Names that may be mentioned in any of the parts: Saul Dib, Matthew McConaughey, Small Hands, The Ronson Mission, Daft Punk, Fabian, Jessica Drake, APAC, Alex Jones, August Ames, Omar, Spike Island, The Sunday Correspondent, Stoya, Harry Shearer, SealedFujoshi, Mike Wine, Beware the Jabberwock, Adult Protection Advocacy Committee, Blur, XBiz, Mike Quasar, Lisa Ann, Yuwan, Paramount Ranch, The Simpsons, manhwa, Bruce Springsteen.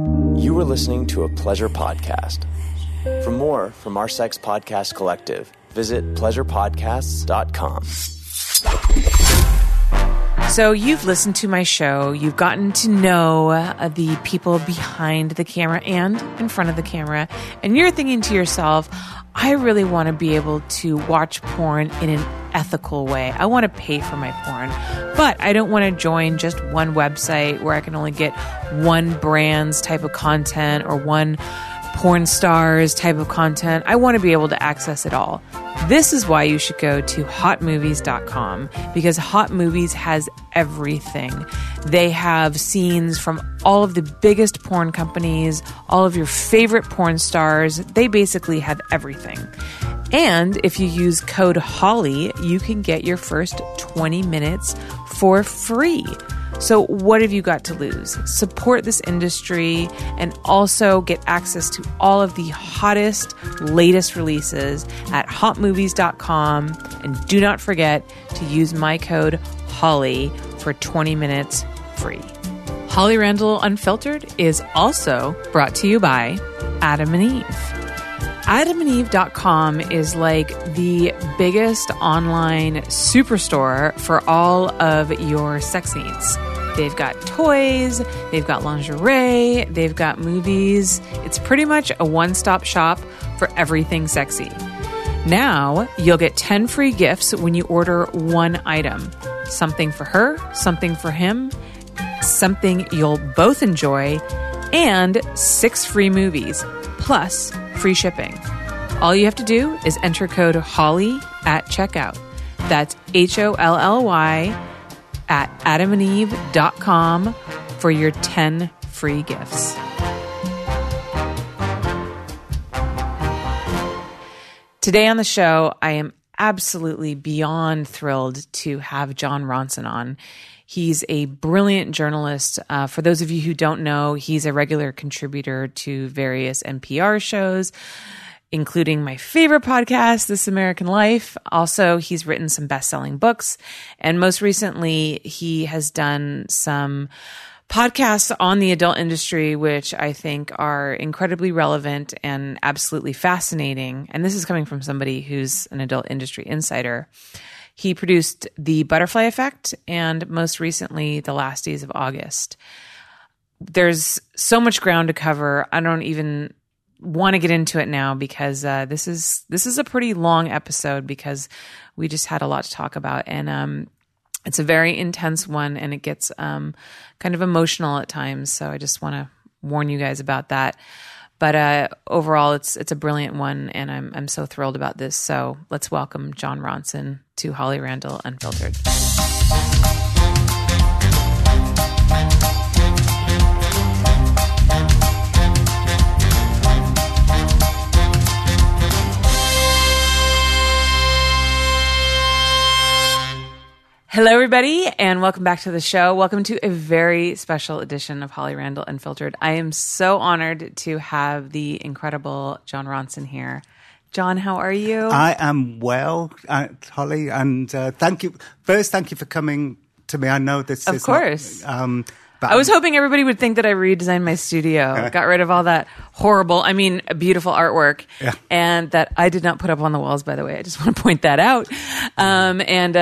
You are listening to a Pleasure Podcast. For more from our Sex Podcast Collective, visit pleasurepodcasts.com. So you've listened to my show. You've gotten to know the people behind the camera and in front of the camera. And you're thinking to yourself, I really want to be able to watch porn in an ethical way. I want to pay for my porn, but I don't want to join just one website where I can only get one brand's type of content or one porn star's type of content. I want to be able to access it all. This is why you should go to hotmovies.com, because Hot Movies has everything. They have scenes from all of the biggest porn companies, all of your favorite porn stars. They basically have everything. And if you use code Holly, you can get your first 20 minutes for free. So what have you got to lose? Support this industry and also get access to all of the hottest, latest releases at hotmovies.com. And do not forget to use my code Holly for 20 minutes free. Holly Randall Unfiltered is also brought to you by Adam and Eve. AdamandEve.com is like the biggest online superstore for all of your sex needs. They've got toys, they've got lingerie, they've got movies. It's pretty much a one-stop shop for everything sexy. Now, you'll get 10 free gifts when you order one item. Something for her, something for him, something you'll both enjoy, and 6 free movies, plus free shipping. All you have to do is enter code Holly at checkout. That's HOLLY at adamandeve.com for your 10 free gifts. Today on the show, I am absolutely beyond thrilled to have Jon Ronson on. He's a brilliant journalist. For those of you who don't know, he's a regular contributor to various NPR shows, including my favorite podcast, This American Life. Also, he's written some best-selling books. And most recently, he has done some podcasts on the adult industry, which I think are incredibly relevant and absolutely fascinating. And this is coming from somebody who's an adult industry insider. He produced The Butterfly Effect and most recently, The Last Days of August. There's so much ground to cover. I don't even want to get into it now because this is a pretty long episode because we just had a lot to talk about. And it's a very intense one and it gets kind of emotional at times. So I just want to warn you guys about that. But overall, it's a brilliant one, and I'm so thrilled about this. So let's welcome Jon Ronson to Holly Randall Unfiltered. Hello, everybody, and welcome back to the show. Welcome to a very special edition of Holly Randall Unfiltered. I am so honored to have the incredible Jon Ronson here. Jon, how are you? I am well, Holly, and thank you. First, thank you for coming to me. I know this is... Of course. But I was hoping everybody would think that I redesigned my studio, got rid of all that horrible, beautiful artwork, and that I did not put up on the walls, by the way. I just want to point that out. Had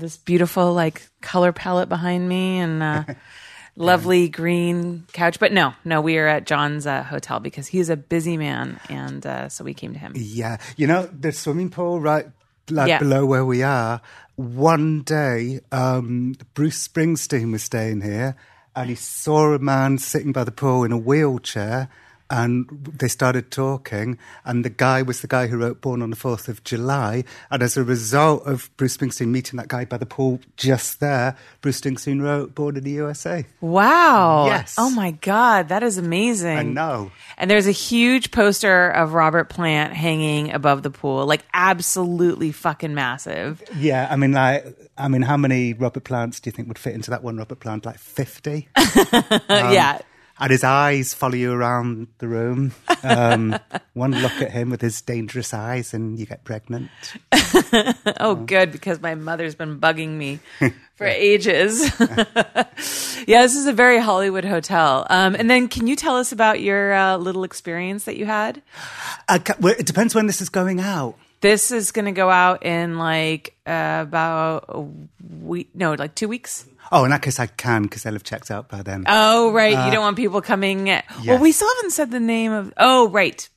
this beautiful, color palette behind me and lovely green couch. But no, we are at Jon's hotel because he's a busy man, and so we came to him. Yeah. You know, the swimming pool below where we are, one day, Bruce Springsteen was staying here and he saw a man sitting by the pool in a wheelchair and they started talking and the guy was the guy who wrote Born on the 4th of July and as a result of Bruce Springsteen meeting that guy by the pool just there, Bruce Springsteen wrote Born in the USA. Wow. Yes. Oh my God, that is amazing. I know. And there's a huge poster of Robert Plant hanging above the pool, absolutely fucking massive. Yeah, how many Robert Plants do you think would fit into that one Robert Plant? 50? Yeah. And his eyes follow you around the room. One look at him with his dangerous eyes and you get pregnant. Good, because my mother's been bugging me for ages. Yeah, this is a very Hollywood hotel. And then can you tell us about your little experience that you had? Well, it depends when this is going out. This is going to go out in like about a week, no, like 2 weeks. Oh, in that case I can, because they'll have checked out by then. Oh, right. You don't want people coming. Yes. Well, we still haven't said the name of, oh, right.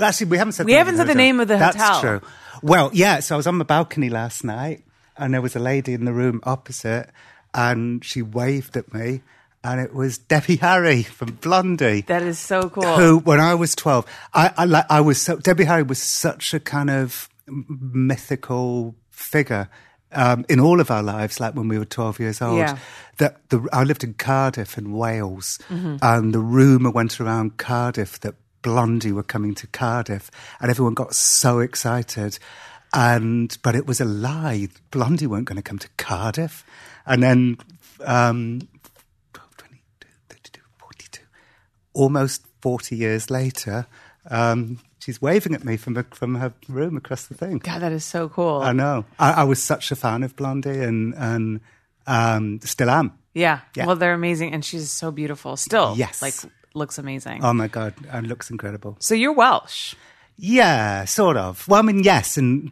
Actually, we haven't said the name of the hotel. That's true. Well, yeah, so I was on my balcony last night and there was a lady in the room opposite and she waved at me. And it was Debbie Harry from Blondie. That is so cool. Who, when I was 12, I was so, Debbie Harry was such a kind of mythical figure in all of our lives, like when we were 12 years old. Yeah. I lived in Cardiff in Wales, and the rumour went around Cardiff that Blondie were coming to Cardiff, and everyone got so excited. But it was a lie. Blondie weren't going to come to Cardiff. And then... almost 40 years later, she's waving at me from her room across the thing. God, that is so cool. I know. I was such a fan of Blondie and still am. Yeah. Well, they're amazing. And she's so beautiful still. Yes. Like, looks amazing. Oh, my God. And looks incredible. So you're Welsh. Yeah, sort of. Well, I mean, yes. And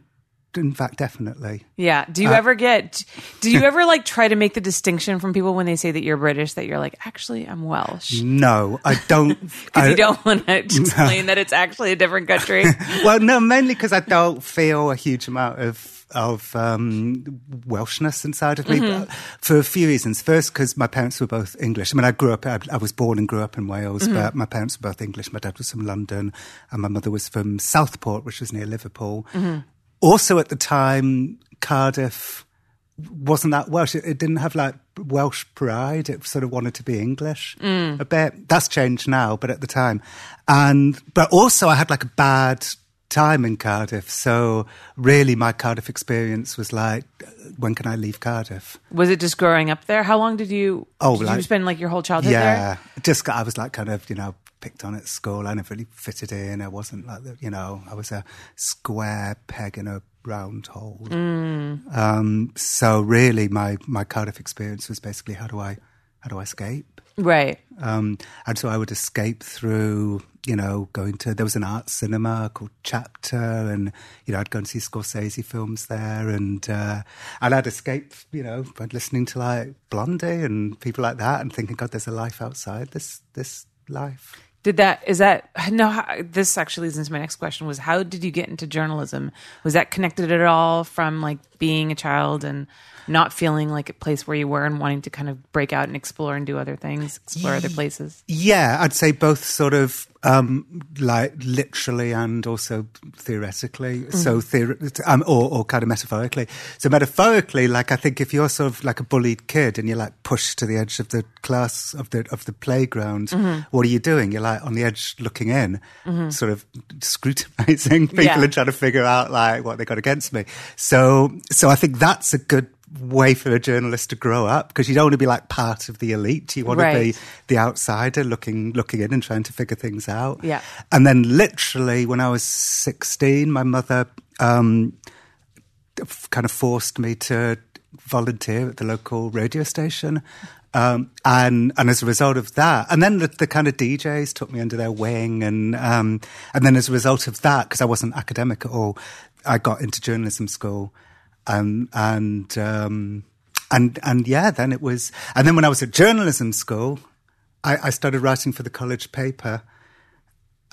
in fact, definitely. Yeah. Do you ever like try to make the distinction from people when they say that you're British, that you're like, actually, I'm Welsh? No, I don't. Because you don't want to explain that it's actually a different country? Well, no, mainly because I don't feel a huge amount of Welshness inside of me, but for a few reasons. First, because my parents were both English. I mean, I was born and grew up in Wales, but my parents were both English. My dad was from London and my mother was from Southport, which was near Liverpool. Also at the time, Cardiff wasn't that Welsh. It didn't have like Welsh pride. It sort of wanted to be English a bit. That's changed now, but at the time. But also I had like a bad time in Cardiff. So really my Cardiff experience was like, when can I leave Cardiff? Was it just growing up there? How long did you spend like your whole childhood there? Yeah, I was like kind of, picked on at school. I never really fitted in. I wasn't like, I was a square peg in a round hole. So really my Cardiff experience was basically how do I escape? Right. And so I would escape through, there was an art cinema called Chapter and, I'd go and see Scorsese films there and I'd escape, by listening to like Blondie and people like that and thinking, God, there's a life outside this life. This actually leads into my next question was, how did you get into journalism? Was that connected at all from like being a child and not feeling like a place where you were and wanting to kind of break out and explore and do other things, explore other places? Yeah, I'd say both sort of like literally and also theoretically. So or kind of metaphorically. So metaphorically, like I think if you're sort of like a bullied kid and you're like pushed to the edge of the class of the playground, what are you doing? You're like, on the edge looking in, sort of scrutinizing people and trying to figure out like what they got against me. So I think that's a good way for a journalist to grow up, because you don't want to be like part of the elite. You want to be the outsider looking in and trying to figure things out. Yeah. And then literally when I was 16, my mother kind of forced me to volunteer at the local radio station. And as a result of that, and then the kind of DJs took me under their wing, and then as a result of that, because I wasn't academic at all, I got into journalism school, and then when I was at journalism school, I started writing for the college paper,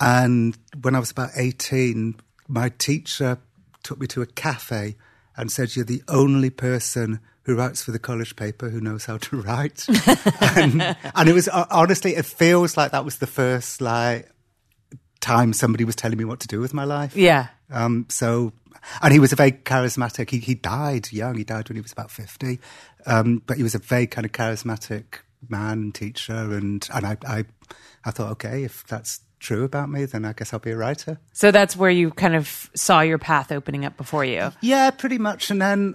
and when I was about 18, my teacher took me to a cafe and said, "You're the only person who writes for the college paper who knows how to write." and it was, honestly, it feels like that was the first like time somebody was telling me what to do with my life. Yeah. And he was a very charismatic, he died young, he died when he was about 50, but he was a very kind of charismatic man, teacher, and I thought, okay, if that's true about me, then I guess I'll be a writer. So that's where you kind of saw your path opening up before you. Yeah, pretty much. And then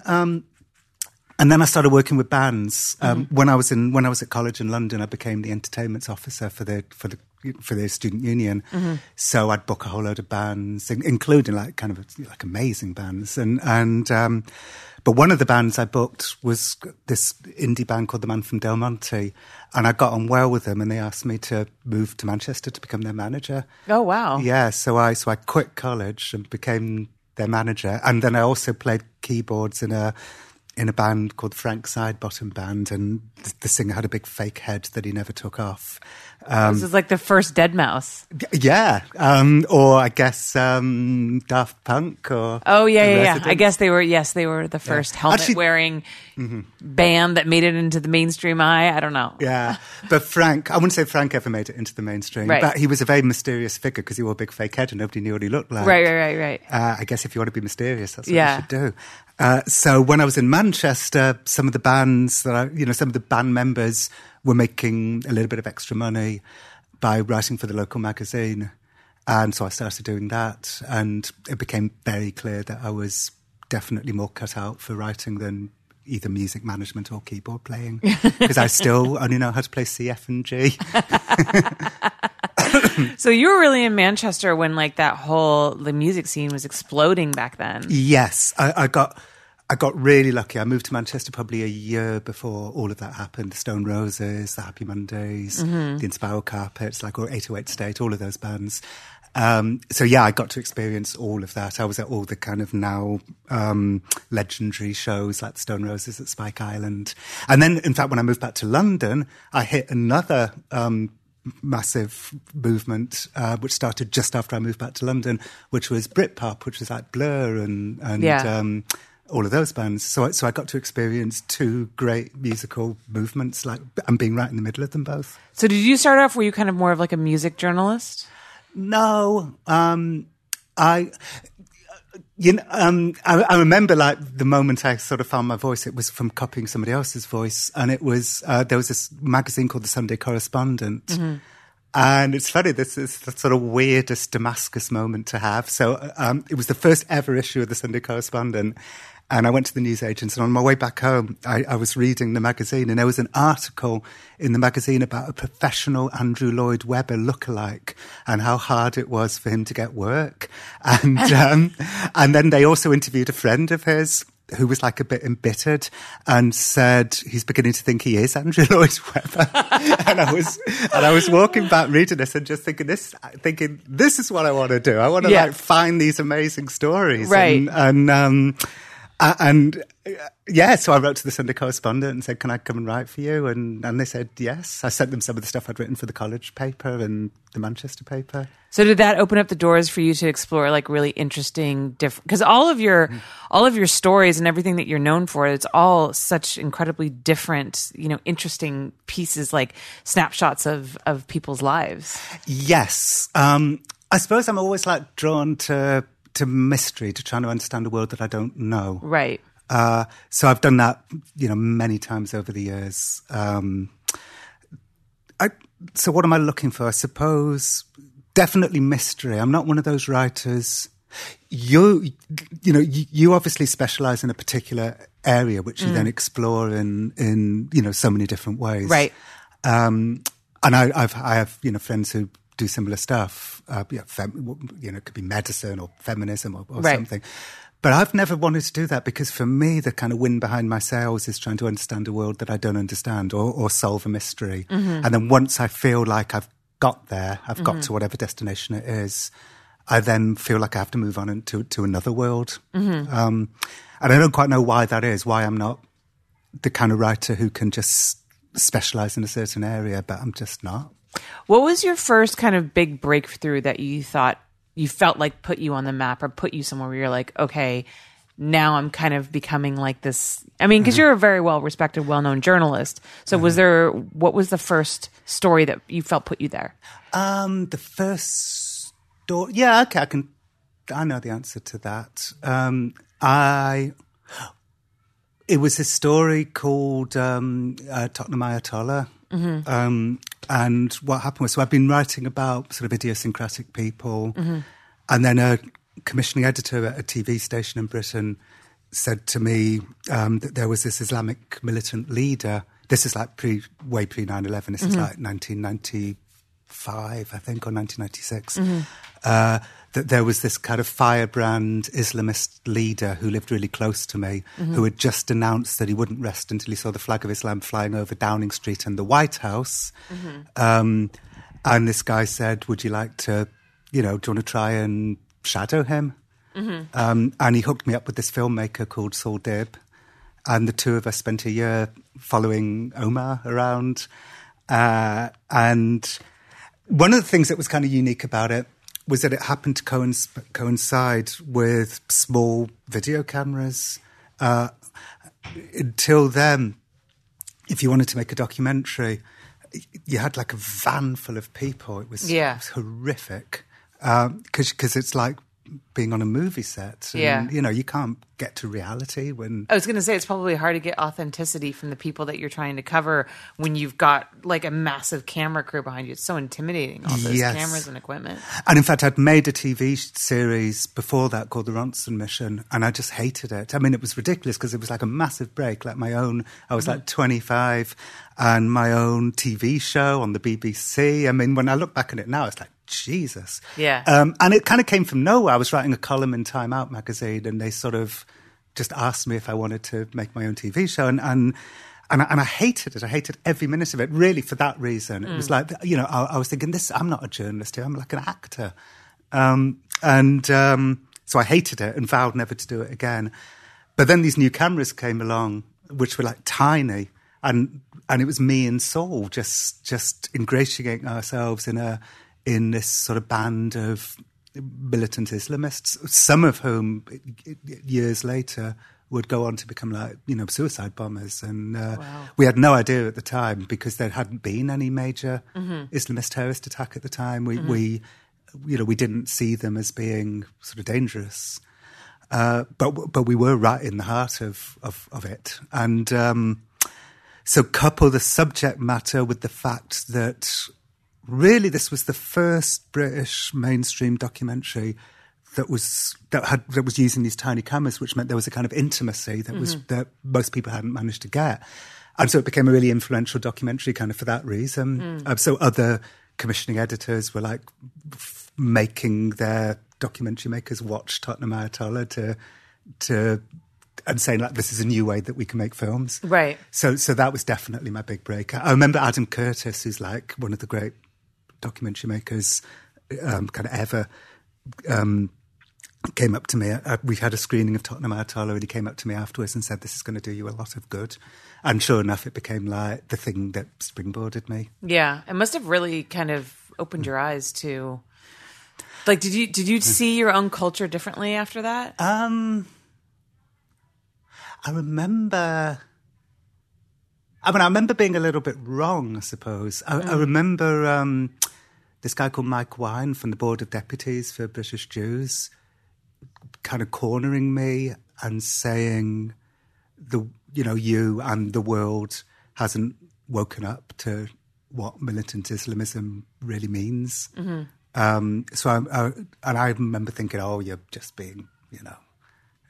And then I started working with bands. When I was at college in London, I became the entertainments officer for the student union. Mm-hmm. So I'd book a whole load of bands, including kind of amazing bands. But one of the bands I booked was this indie band called The Man from Del Monte, and I got on well with them, and they asked me to move to Manchester to become their manager. Oh wow! Yeah, so I quit college and became their manager, and then I also played keyboards in a band called Frank Sidebottom Band, and the singer had a big fake head that he never took off. This is like the first Deadmau5. Yeah. Or I guess Daft Punk or... Oh, yeah. I guess they were the first helmet-wearing band that made it into the mainstream eye. I don't know. Yeah. But Frank, I wouldn't say Frank ever made it into the mainstream, but he was a very mysterious figure because he wore a big fake head and nobody knew what he looked like. Right. I guess if you want to be mysterious, that's what you should do. So when I was in Manchester, some of the band members were making a little bit of extra money by writing for the local magazine. And so I started doing that. And it became very clear that I was definitely more cut out for writing than either music management or keyboard playing, because I still only know how to play C, F, and G. So you were really in Manchester when the music scene was exploding back then. Yes, I got really lucky. I moved to Manchester probably a year before all of that happened. The Stone Roses, the Happy Mondays, the Inspiral Carpets, or 808 State, all of those bands. I got to experience all of that. I was at all the kind of now legendary shows like the Stone Roses at Spike Island. And then, in fact, when I moved back to London, I hit another massive movement, which started just after I moved back to London, which was Britpop, which was like Blur and all of those bands. So I got to experience two great musical movements, and being right in the middle of them both. So did you start off, were you kind of more of a music journalist? No, I remember the moment I sort of found my voice, it was from copying somebody else's voice. And it was, there was this magazine called The Sunday Correspondent. Mm-hmm. And it's funny, this is the sort of weirdest Damascus moment to have. So it was the first ever issue of The Sunday Correspondent. And I went to the newsagents, and on my way back home, I was reading the magazine, and there was an article in the magazine about a professional Andrew Lloyd Webber lookalike and how hard it was for him to get work. And and then they also interviewed a friend of his who was a bit embittered and said he's beginning to think he is Andrew Lloyd Webber. and I was walking back reading this and just thinking this is what I want to do. I want to find these amazing stories, right? So I wrote to the Sunday Correspondent and said, can I come and write for you? And they said, yes. I sent them some of the stuff I'd written for the college paper and the Manchester paper. So did that open up the doors for you to explore really interesting, different, because all of your stories and everything that you're known for, it's all such incredibly different, interesting pieces, like snapshots of people's lives. Yes. I suppose I'm always drawn to mystery, to trying to understand a world that I don't know. Right. So I've done that, many times over the years. So what am I looking for? I suppose definitely mystery. I'm not one of those writers. You obviously specialize in a particular area, which you then explore in so many different ways. Right. And I have friends who do similar stuff, it could be medicine or feminism or something. But I've never wanted to do that, because for me, the kind of wind behind my sails is trying to understand a world that I don't understand or solve a mystery. Mm-hmm. And then once I feel like I've got there, I've got to whatever destination it is, I then feel like I have to move on to another world. Mm-hmm. And I don't quite know why that is, why I'm not the kind of writer who can just specialize in a certain area, but I'm just not. What was your first kind of big breakthrough that you thought you felt put you on the map or put you somewhere where you're okay, now I'm kind of becoming this? I mean, because you're a very well-respected, well-known journalist. So what was the first story that you felt put you there? The first story? Yeah, okay, I know the answer to that. It was a story called Tottenham Ayatollah. Mm-hmm. And what happened was, so I've been writing about sort of idiosyncratic people, and then a commissioning editor at a TV station in Britain said to me that there was this Islamic militant leader. This is like way pre 9/11. This is like 1995, I think, or 1996. That there was this kind of firebrand Islamist leader who lived really close to me, who had just announced that he wouldn't rest until he saw the flag of Islam flying over Downing Street and the White House. And this guy said, would you like to, you know, do you want to try and shadow him? And he hooked me up with this filmmaker called Saul Dib. And the two of us spent a year following Omar around. And one of the things that was kind of unique about it was that it happened to coincide with small video cameras. Until then, if you wanted to make a documentary, you had like a van full of people. It was, it was horrific because it's like being on a movie set. And, you know, you can't get to reality when... I was going to say, it's probably hard to get authenticity from the people that you're trying to cover when you've got like a massive camera crew behind you. It's so intimidating, all those cameras and equipment. And in fact, I'd made a TV series before that called The Ronson Mission, and I just hated it. I mean, it was ridiculous because it was like a massive break, like my own... I was like 25 and my own TV show on the BBC. I mean, when I look back at it now, it's like, Jesus. And it kind of came from nowhere. I was writing a column in Time Out magazine and they sort of just asked me if I wanted to make my own TV show. And I hated it. I hated every minute of it, really, for that reason. It was like, you know, I was thinking, this, I'm not a journalist here. I'm like an actor. So I hated it and vowed never to do it again. But then these new cameras came along, which were like tiny. And it was me and Saul just ingratiating ourselves in this sort of band of militant Islamists, some of whom years later would go on to become like, you know, suicide bombers. And we had no idea at the time because there hadn't been any major Islamist terrorist attack at the time. We you know, we didn't see them as being sort of dangerous. But we were right in the heart of it. And so couple the subject matter with the fact that really, this was the first British mainstream documentary that was using these tiny cameras, which meant there was a kind of intimacy that most people hadn't managed to get, and so it became a really influential documentary, kind of for that reason. So other commissioning editors were like making their documentary makers watch Tottenham Ayatollah to and saying like, this is a new way that we can make films, right? So that was definitely my big break. I remember Adam Curtis, who's like one of the great documentary makers kind of ever, came up to me. We had a screening of Tottenham Ayatollah and he came up to me afterwards and said, this is going to do you a lot of good. And sure enough, it became like the thing that springboarded me. Yeah, it must have really kind of opened your eyes to... Like, did you see your own culture differently after that? I remember... I mean, I remember being a little bit wrong, I suppose. I remember this guy called Mike Wine from the Board of Deputies for British Jews kind of cornering me and saying, you and the world hasn't woken up to what militant Islamism really means. So I remember thinking, oh, you're just being, you know...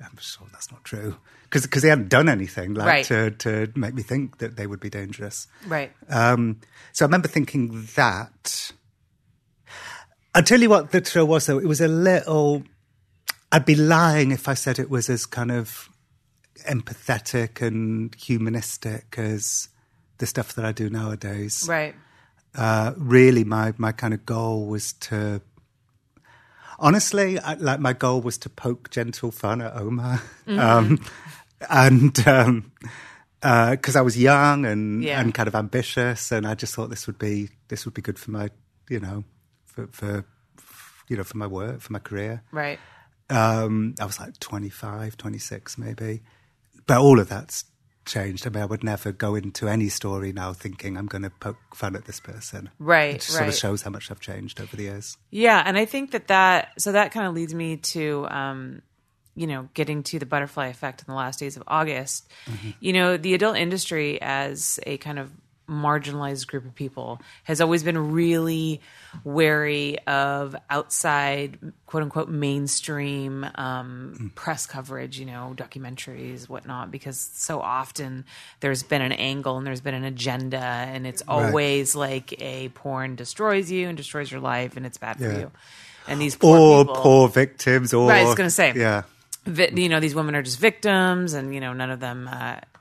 I'm sure that's not true. Because they hadn't done anything to make me think that they would be dangerous. Right. So I remember thinking that. I'll tell you what the thrill was, though. It was a little... I'd be lying if I said it was as kind of empathetic and humanistic as the stuff that I do nowadays. Right. Really, my kind of goal was to... Honestly, my goal was to poke gentle fun at Omar. And because I was young and kind of ambitious, and I just thought this would be good for my, you know, for my work, for my career. Right. I was like 25, 26 maybe. But all of that's changed. I mean, I would never go into any story now thinking I'm going to poke fun at this person. Right, it sort of shows how much I've changed over the years. Yeah, and I think so that kind of leads me to, you know, getting to The Butterfly Effect in The Last Days of August. You know, the adult industry as a kind of marginalized group of people, has always been really wary of outside, quote unquote, mainstream press coverage, you know, documentaries, whatnot, because so often there's been an angle and there's been an agenda, and it's always like a porn destroys you and destroys your life and it's bad for you. And these poor victims, or right, I was going to say, you know, these women are just victims, and you know, none of them,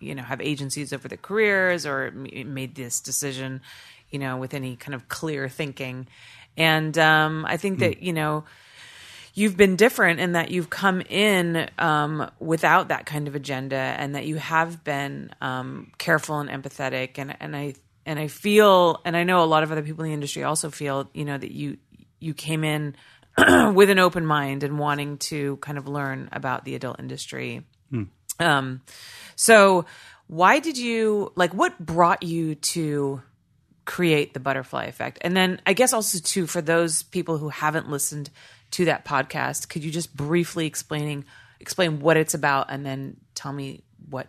you know, have agencies over their careers or made this decision, you know, with any kind of clear thinking. And I think that you know, you've been different in that you've come in without that kind of agenda, and that you have been careful and empathetic. And I feel, and I know a lot of other people in the industry also feel, you know, that you came in with an open mind and wanting to kind of learn about the adult industry. So why did you, like, what brought you to create The Butterfly Effect? And then I guess also too, for those people who haven't listened to that podcast, could you just briefly explain what it's about, and then tell me what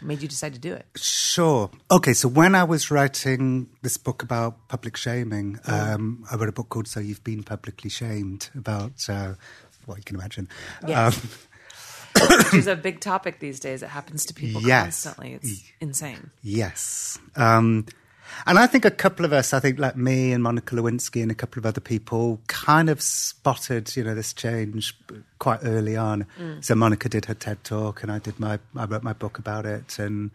made you decide to do it? Sure. Okay, so when I was writing this book about public shaming, I wrote a book called So You've Been Publicly Shamed, about what you can imagine. Yes. Which is a big topic these days. It happens to people constantly. It's insane. Yes. And I think a couple of us, like me and Monica Lewinsky and a couple of other people, kind of spotted, you know, this change quite early on. So Monica did her TED Talk, and I wrote my book about it, and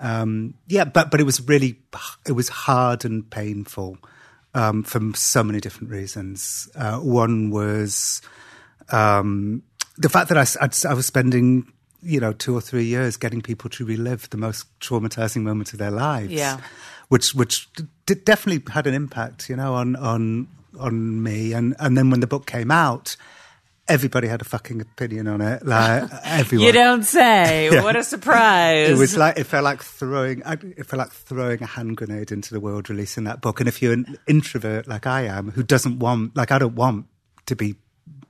but it was hard and painful for so many different reasons. One was the fact that I was spending, you know, 2 or 3 years getting people to relive the most traumatizing moment of their lives. Yeah. Which definitely had an impact, you know, on me. And then when the book came out, everybody had a fucking opinion on it. Like, everyone. You don't say. What a surprise! It was like it felt like throwing a hand grenade into the world, releasing that book. And if you're an introvert like I am, who doesn't want, like, I don't want to be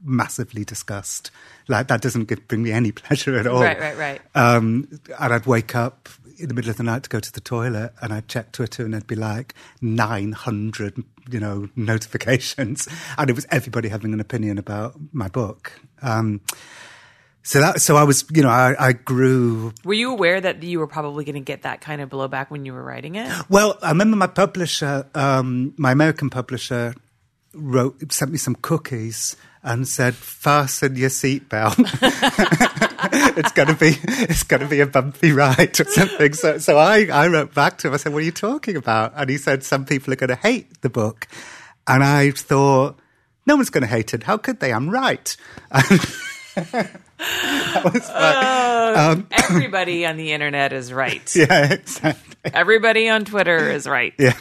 massively discussed. Like, that doesn't bring me any pleasure at all. Right. And I'd wake up in the middle of the night to go to the toilet, and I'd check Twitter, and there'd be like 900, you know, notifications, and it was everybody having an opinion about my book. So I was, you know, I grew. Were you aware that you were probably going to get that kind of blowback when you were writing it? Well, I remember my publisher, my American publisher, sent me some cookies and said, "Fasten your seatbelt." It's gonna be a bumpy ride or something. So I wrote back to him. I said, "What are you talking about?" And he said, "Some people are going to hate the book." And I thought, "No one's going to hate it. How could they? I'm right." That was everybody on the internet is right. Yeah, exactly. Everybody on Twitter is right. Yeah.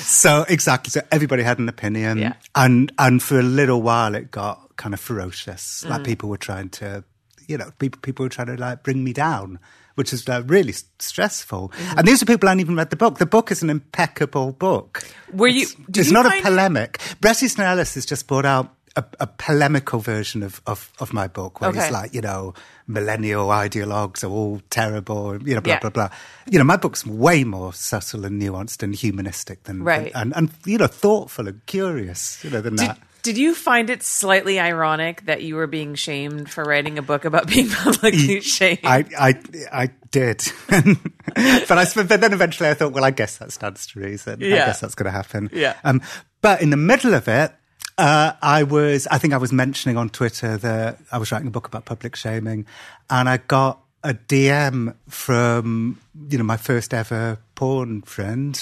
So exactly. So everybody had an opinion, and for a little while it got kind of ferocious. Like, people were trying to. You know, people were trying to, like, bring me down, which is really stressful. And these are people who hadn't even read the book. The book is an impeccable book. It's not a polemic. Bressie Snellis has just brought out a polemical version of my book, where it's like, you know, millennial ideologues are all terrible, you know, blah, blah, blah. You know, my book's way more subtle and nuanced and humanistic than and you know, thoughtful and curious, you know, than that. Did you find it slightly ironic that you were being shamed for writing a book about being publicly shamed? I did. But then eventually I thought, well, I guess that stands to reason. Yeah. I guess that's going to happen. Yeah. But in the middle of it, I was mentioning on Twitter that I was writing a book about public shaming, and I got a DM from, you know, my first ever porn friend,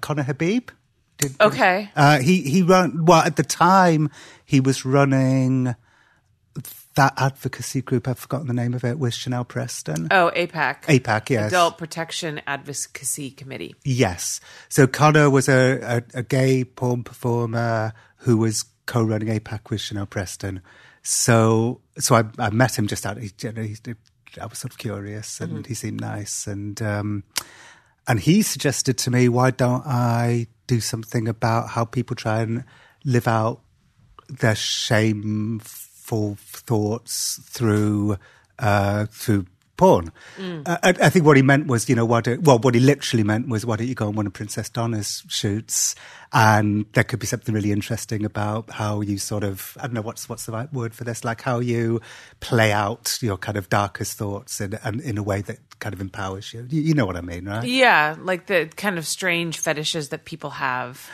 Conor Habib. He ran. Well, at the time he was running that advocacy group. I've forgotten the name of it. With Chanel Preston. Oh, APAC. APAC, yes. Adult Protection Advocacy Committee. Yes. So Connor was a gay porn performer who was co-running APAC with Chanel Preston. So I met him just out. I was sort of curious, and he seemed nice, and he suggested to me, why don't I do something about how people try and live out their shameful thoughts through porn. I think what he meant was, what he literally meant was, why don't you go on one of Princess Donna's shoots, and there could be something really interesting about how you sort of, I don't know what's the right word for this, like how you play out your kind of darkest thoughts in a way that kind of empowers you. You know what I mean, right? Yeah, like the kind of strange fetishes that people have,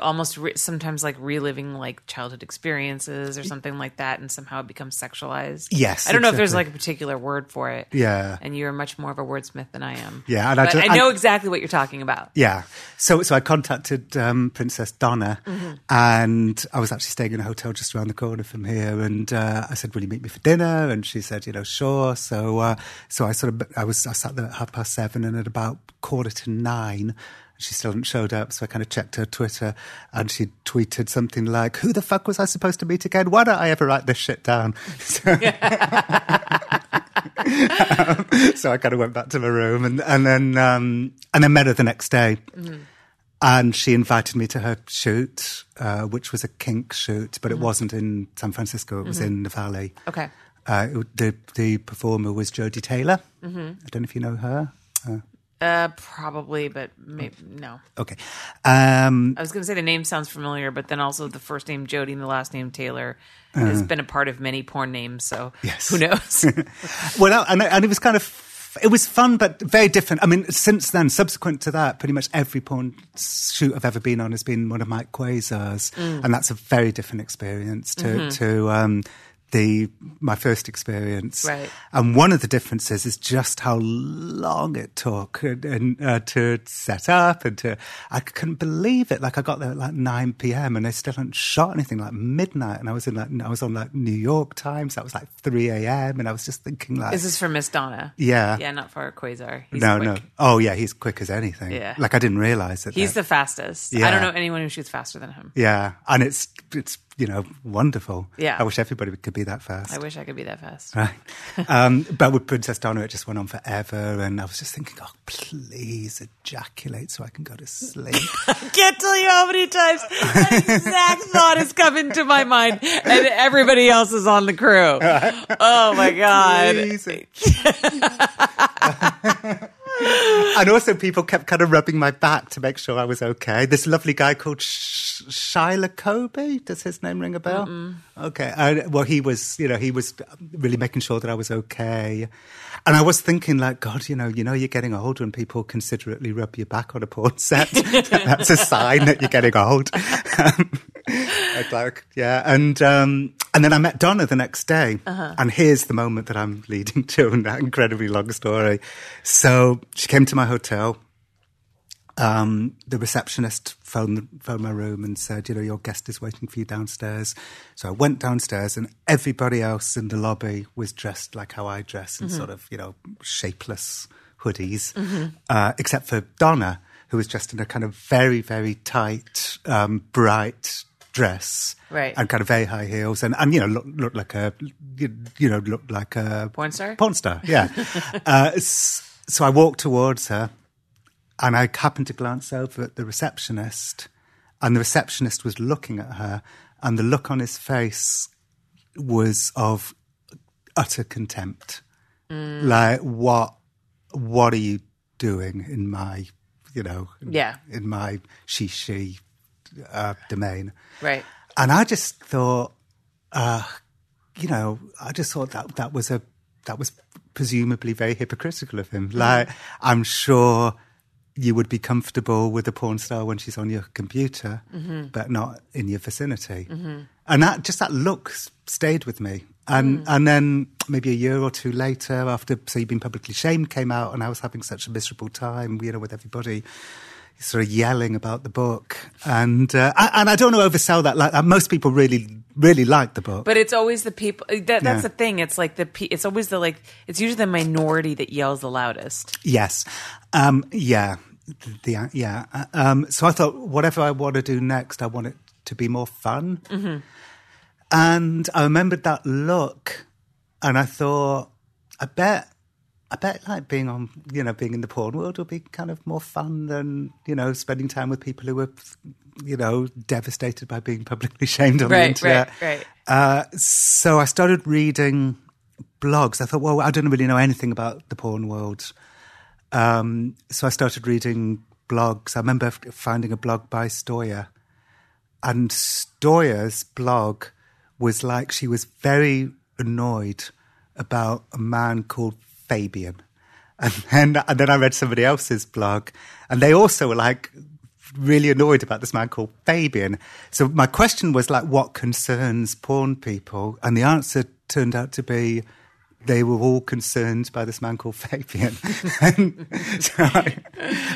almost sometimes like reliving like childhood experiences or something like that, and somehow it becomes sexualized. Yes. I don't know if there's like a particular word for it. Yeah. And you're much more of a wordsmith than I am. Yeah. And I know exactly what you're talking about. Yeah. So I contacted Princess Donna, and I was actually staying in a hotel just around the corner from here, and I said, will you meet me for dinner? And she said, sure. So I sat there at 7:30, and at about 8:45, she still hadn't showed up, so I kind of checked her Twitter, and she tweeted something like, who the fuck was I supposed to meet again? Why don't I ever write this shit down? So I kind of went back to my room, and then met her the next day. Mm-hmm. And she invited me to her shoot, which was a kink shoot, but it wasn't in San Francisco, it was in the Valley. Okay. The performer was Jodie Taylor. I don't know if you know her. Probably, but maybe no. Okay. I was going to say the name sounds familiar, but then also the first name Jodie and the last name Taylor has been a part of many porn names, so yes. Who knows? Well, and it was kind of, it was fun, but very different. I mean, since then, subsequent to that, pretty much every porn shoot I've ever been on has been one of Mike Quasar's, and that's a very different experience to my first experience, right. And one of the differences is just how long it took and to set up, I couldn't believe it. Like I got there at 9 p.m. and they still hadn't shot anything, midnight, and I was on New York time, so that was 3 a.m. and I was just thinking is this for Miss Donna? Yeah, yeah, not for Quasar. He's quick. No. Oh yeah, he's quick as anything. Yeah, I didn't realize that he's the fastest. Yeah. I don't know anyone who shoots faster than him. Yeah, and it's. Wonderful. Yeah. I wish everybody could be that fast. I wish I could be that fast. Right. But with Princess Donna, it just went on forever. And I was just thinking, oh, please ejaculate so I can go to sleep. I can't tell you how many times that exact thought has come into my mind. And everybody else is on the crew. Oh, my God. And also people kept kind of rubbing my back to make sure I was okay. This lovely guy called Shyla Kobe, does his name ring a bell? Mm-mm. Okay. He was really making sure that I was okay. And I was thinking God, you're getting older and people considerately rub your back on a porn set. That's a sign that you're getting old. Yeah. And then I met Donna the next day. Uh-huh. And here's the moment that I'm leading to in that incredibly long story. So she came to my hotel. The receptionist phoned my room and said, your guest is waiting for you downstairs. So I went downstairs, and everybody else in the lobby was dressed like how I dress in sort of, shapeless hoodies, except for Donna, who was dressed in a kind of very, very tight, bright dress, right, and kind of very high heels, and looked like a porn star, yeah. So I walked towards her, and I happened to glance over at the receptionist, and the receptionist was looking at her, and the look on his face was of utter contempt, like what are you doing in my, in my she. Domain. Right. And I just thought, that was presumably very hypocritical of him. Like, I'm sure you would be comfortable with a porn star when she's on your computer, but not in your vicinity. And that look stayed with me. And then maybe a year or two later, after So You've Been Publicly Shamed came out, and I was having such a miserable time, with everybody sort of yelling about the book, and I don't want to oversell that. Most people really, really like the book, but it's always the people. That's the thing. It's like it's always it's usually the minority that yells the loudest. Yes, So I thought, whatever I want to do next, I want it to be more fun. And I remembered that look, and I thought, I bet being in the porn world would be kind of more fun than, spending time with people who were, devastated by being publicly shamed on the internet. Right. So I started reading blogs. I thought, well, I don't really know anything about the porn world. So I started reading blogs. I remember finding a blog by Stoya. And Stoya's blog was like, she was very annoyed about a man called Fabian. And then I read somebody else's blog, and they also were like really annoyed about this man called Fabian. So my question was like, what concerns porn people? And the answer turned out to be they were all concerned by this man called Fabian.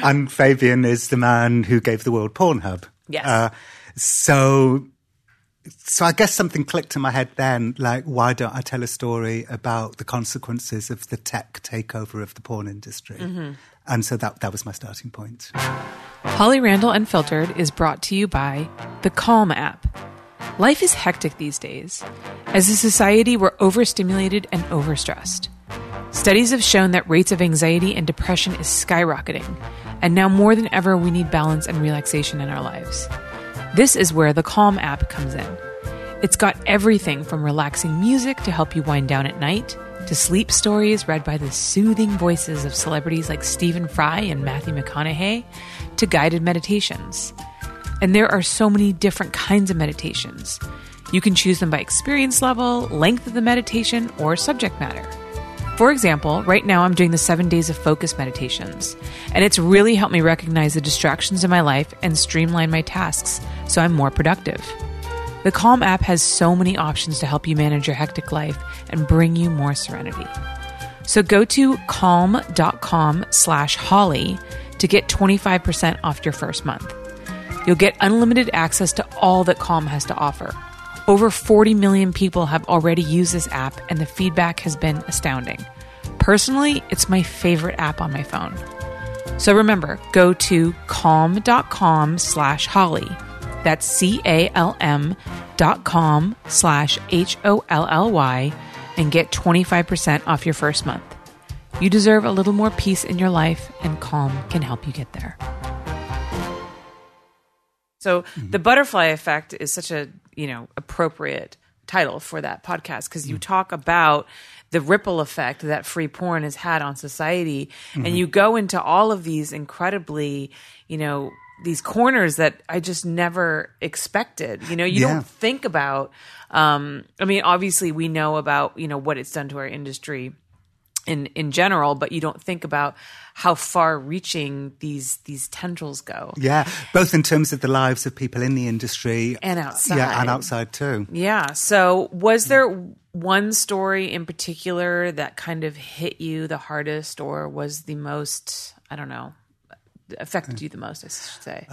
And Fabian is the man who gave the world Pornhub. Yes. So I guess something clicked in my head then, like, why don't I tell a story about the consequences of the tech takeover of the porn industry? Mm-hmm. And so that was my starting point. Holly Randall Unfiltered is brought to you by the Calm app. Life is hectic these days. As a society, we're overstimulated and overstressed. Studies have shown that rates of anxiety and depression is skyrocketing. And now more than ever, we need balance and relaxation in our lives. This is where the Calm app comes in. It's got everything from relaxing music to help you wind down at night, to sleep stories read by the soothing voices of celebrities like Stephen Fry and Matthew McConaughey, to guided meditations. And there are so many different kinds of meditations. You can choose them by experience level, length of the meditation, or subject matter. For example, right now I'm doing the 7 days of focus meditations, and it's really helped me recognize the distractions in my life and streamline my tasks so I'm more productive. The Calm app has so many options to help you manage your hectic life and bring you more serenity. So go to calm.com/Holly to get 25% off your first month. You'll get unlimited access to all that Calm has to offer. Over 40 million people have already used this app, and the feedback has been astounding. Personally, it's my favorite app on my phone. So remember, go to calm.com/Holly. That's calm.com/HOLLY and get 25% off your first month. You deserve a little more peace in your life, and Calm can help you get there. So The Butterfly Effect is such a, appropriate title for that podcast, because you talk about the ripple effect that free porn has had on society. Mm-hmm. And you go into all of these incredibly, these corners that I just never expected. Don't think about, obviously we know about, what it's done to our industry in general, but you don't think about how far reaching these tendrils go. Yeah, both in terms of the lives of people in the industry. And outside. Yeah, and outside too. Yeah, so was there one story in particular that kind of hit you the hardest, or was the most, affected you the most, I should say?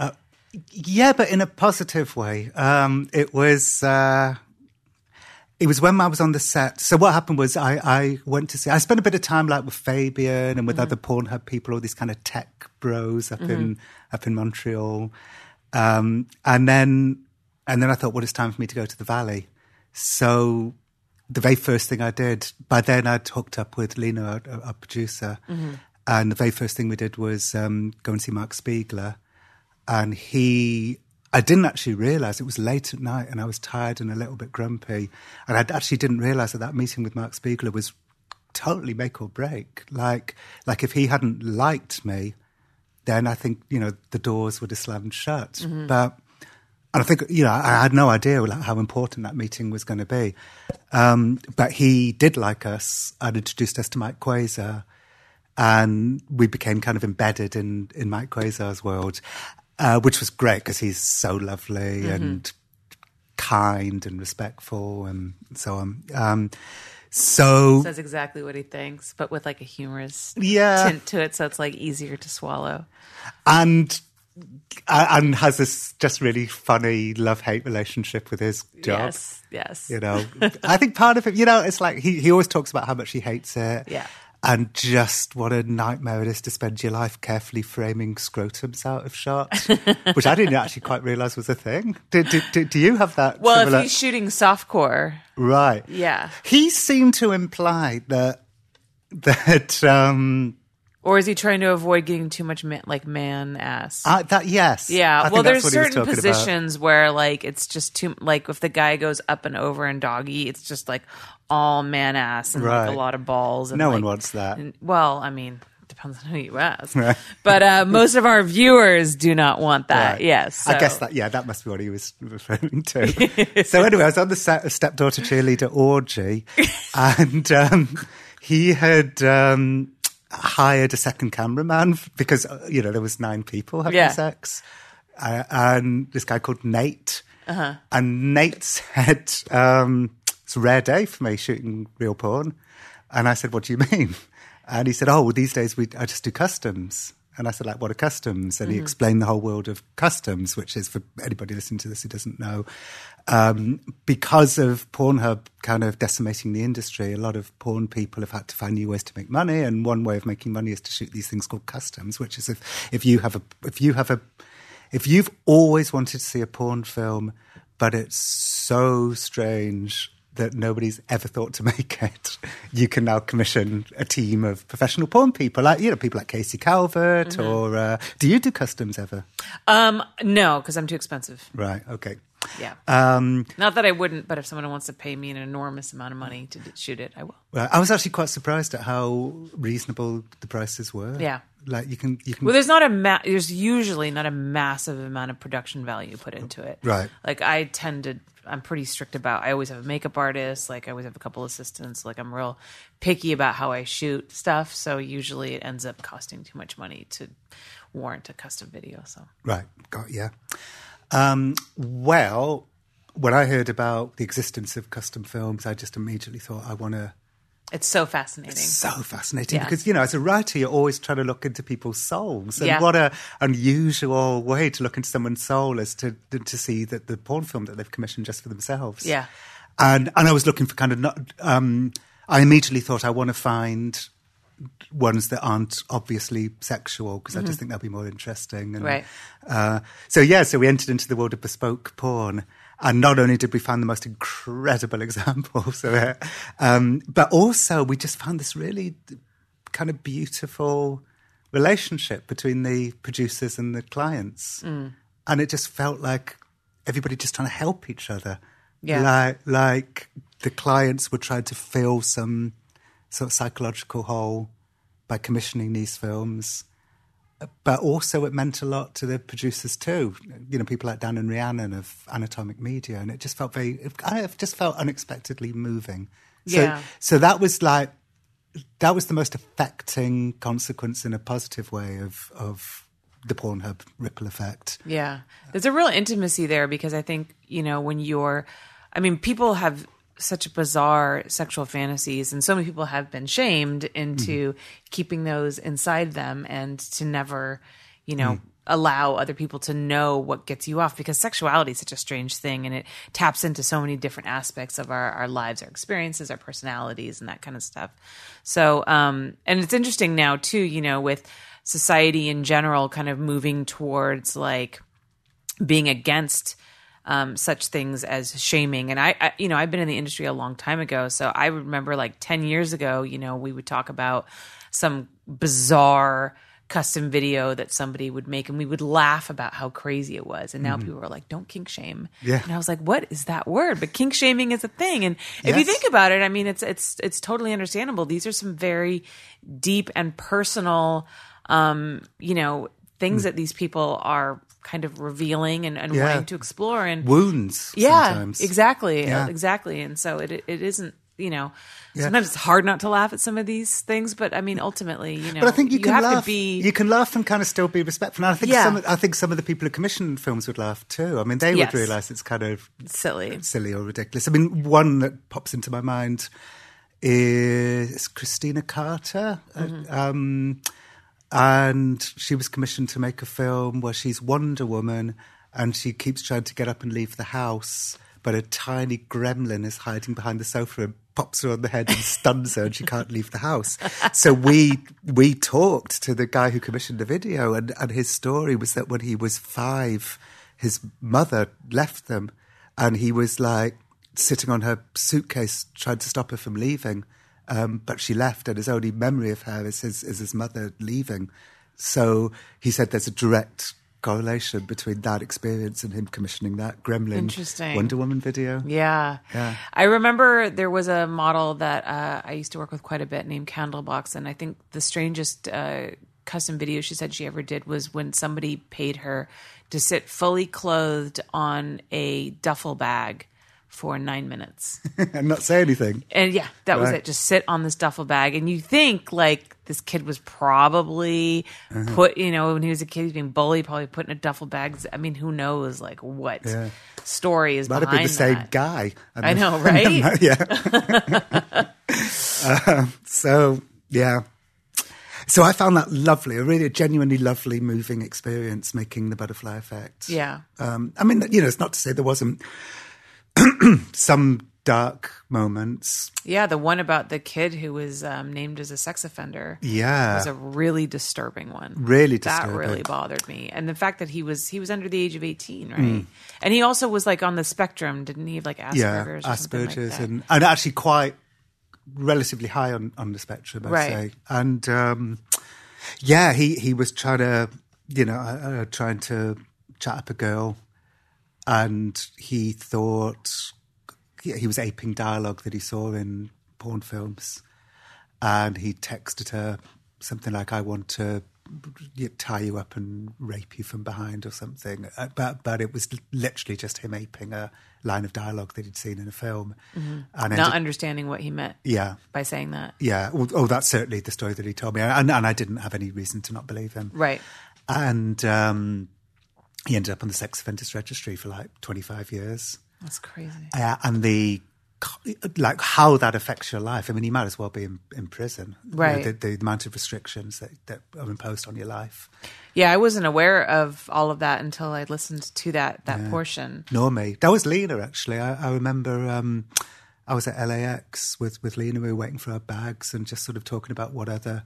Yeah, but in a positive way. It was when I was on the set. So what happened was I went to see... I spent a bit of time like with Fabian and with other Pornhub people, all these kind of tech bros up in Montreal. And then I thought, well, it's time for me to go to the Valley. So the very first thing I did... By then I'd hooked up with Lena, our producer. Mm-hmm. And the very first thing we did was go and see Mark Spiegler. And he... I didn't actually realise it was late at night, and I was tired and a little bit grumpy. And I actually didn't realise that meeting with Mark Spiegler was totally make or break. Like if he hadn't liked me, then I think, the doors would have slammed shut. Mm-hmm. And I think, I had no idea how important that meeting was going to be. But he did like us and introduced us to Mike Quasar. And we became kind of embedded in Mike Quasar's world. Which was great because he's so lovely and kind and respectful and so on. So says exactly what he thinks, but with like a humorous tint to it, so it's like easier to swallow. And has this just really funny love-hate relationship with his job. Yes. I think part of it, it's like he always talks about how much he hates it. Yeah. And just what a nightmare it is to spend your life carefully framing scrotums out of shot, which I didn't actually quite realise was a thing. Do you have that? Well, if he's shooting softcore. Right. Yeah. He seemed to imply that Or is he trying to avoid getting too much man ass? Yes. Yeah. Well, there's certain positions where like it's just too, like if the guy goes up and over and doggy, it's just like all man ass and like, a lot of balls. And, no one wants that. And, well, I mean, depends on who you ask. Right. But most of our viewers do not want that. Right. Yes. Yeah, so. I guess that, yeah, that must be what he was referring to. So anyway, I was on the set of Stepdaughter Cheerleader Orgy and he had... hired a second cameraman because, you know, there was 9 people having sex. And this guy called Nate. Uh-huh. And Nate said, it's a rare day for me shooting real porn. And I said, what do you mean? And he said, oh, well, these days I just do customs. And I said, like, what are customs? And he explained the whole world of customs, which is, for anybody listening to this who doesn't know, because of Pornhub kind of decimating the industry, a lot of porn people have had to find new ways to make money. And one way of making money is to shoot these things called customs, which is if you've always wanted to see a porn film, but it's so strange that nobody's ever thought to make it, you can now commission a team of professional porn people, like, you know, people like Casey Calvert or... do you do customs ever? No, because I'm too expensive. Right, okay. Yeah. Not that I wouldn't, but if someone wants to pay me an enormous amount of money to shoot it, I will. Well, I was actually quite surprised at how reasonable the prices were. Yeah. Like you can. Well, there's usually not a massive amount of production value put into it. Right. Like I'm pretty strict about, I always have a makeup artist, like I always have a couple assistants, like I'm real picky about how I shoot stuff. So usually it ends up costing too much money to warrant a custom video. So. Right. Got you. Well, when I heard about the existence of custom films, I just immediately thought I want to... It's so fascinating. It's so fascinating because, you know, as a writer, you're always trying to look into people's souls. And what an unusual way to look into someone's soul is to see that the porn film that they've commissioned just for themselves. Yeah. And I was looking for kind of... I immediately thought I want to find... ones that aren't obviously sexual because I just think that'd be more interesting. And, so we entered into the world of bespoke porn, and not only did we find the most incredible examples of it, but also we just found this really kind of beautiful relationship between the producers and the clients, and it just felt like everybody just trying to help each other. Yeah, like the clients were trying to fill some sort of psychological hole by commissioning these films. But also it meant a lot to the producers too. You know, people like Dan and Rhiannon of Anatomic Media. And it just felt I just felt unexpectedly moving. Yeah. So that was the most affecting consequence in a positive way of the Pornhub ripple effect. Yeah. There's a real intimacy there because I think, you know, when you're, I mean, people have such bizarre sexual fantasies, and so many people have been shamed into keeping those inside them and to never, you know, allow other people to know what gets you off, because sexuality is such a strange thing and it taps into so many different aspects of our lives, our experiences, our personalities, and that kind of stuff. So, and it's interesting now too, you know, with society in general kind of moving towards like being against such things as shaming. And I, you know, I've been in the industry a long time ago. So I remember like 10 years ago, you know, we would talk about some bizarre custom video that somebody would make and we would laugh about how crazy it was. And now people are like, don't kink shame. Yeah. And I was like, what is that word? But kink shaming is a thing. And if you think about it, I mean, it's totally understandable. These are some very deep and personal, you know, things that these people are kind of revealing and wanting to explore, and wounds sometimes. Exactly. And so it isn't, you know, sometimes it's hard not to laugh at some of these things, but I mean ultimately, you know, but I think you have laugh. To be, you can laugh and kind of still be respectful. And I think some of the people who commission films would laugh too. I mean, they would realize it's kind of silly or ridiculous. I mean, one that pops into my mind is Christina Carter. And she was commissioned to make a film where she's Wonder Woman and she keeps trying to get up and leave the house, but a tiny gremlin is hiding behind the sofa and pops her on the head and stuns her and she can't leave the house. So we talked to the guy who commissioned the video, and his story was that when he was 5, his mother left them and he was like sitting on her suitcase trying to stop her from leaving. But she left, and his only memory of her is his mother leaving. So he said there's a direct correlation between that experience and him commissioning that Gremlin Wonder Woman video. Yeah. I remember there was a model that I used to work with quite a bit named Candlebox, and I think the strangest custom video she said she ever did was when somebody paid her to sit fully clothed on a duffel bag for 9 minutes and not say anything. And yeah, that was it. Just sit on this duffel bag. And you think, like, this kid was probably put, you know, when he was a kid, he was being bullied, probably put in a duffel bag. I mean, who knows, like, what story is behind that. Might have been the same guy. I know, right? So I found that lovely, a genuinely lovely, moving experience making The Butterfly Effect. Yeah. I mean, you know, it's not to say there wasn't some dark moments. Yeah, the one about the kid who was named as a sex offender. Yeah, was a really disturbing one. Really disturbing. That really bothered me, and the fact that he was under the age of 18, right? Mm. And he also was like on the spectrum, didn't he? Like Asperger's, or something like that. and actually quite relatively high on the spectrum, I'd say. And he was trying to, you know, trying to chat up a girl. And he thought he was aping dialogue that he saw in porn films. And he texted her something like, I want to tie you up and rape you from behind or something. But it was literally just him aping a line of dialogue that he'd seen in a film. Mm-hmm. And not understanding what he meant by saying that. Yeah. Oh, that's certainly the story that he told me. And I didn't have any reason to not believe him. Right. And he ended up on the sex offenders registry for like 25 years. That's crazy. And like how that affects your life. I mean, you might as well be in prison. Right. You know, the amount of restrictions that are imposed on your life. Yeah, I wasn't aware of all of that until I listened to that portion. Nor me. That was Lena, actually. I remember I was at LAX with Lena. We were waiting for our bags and just sort of talking about what other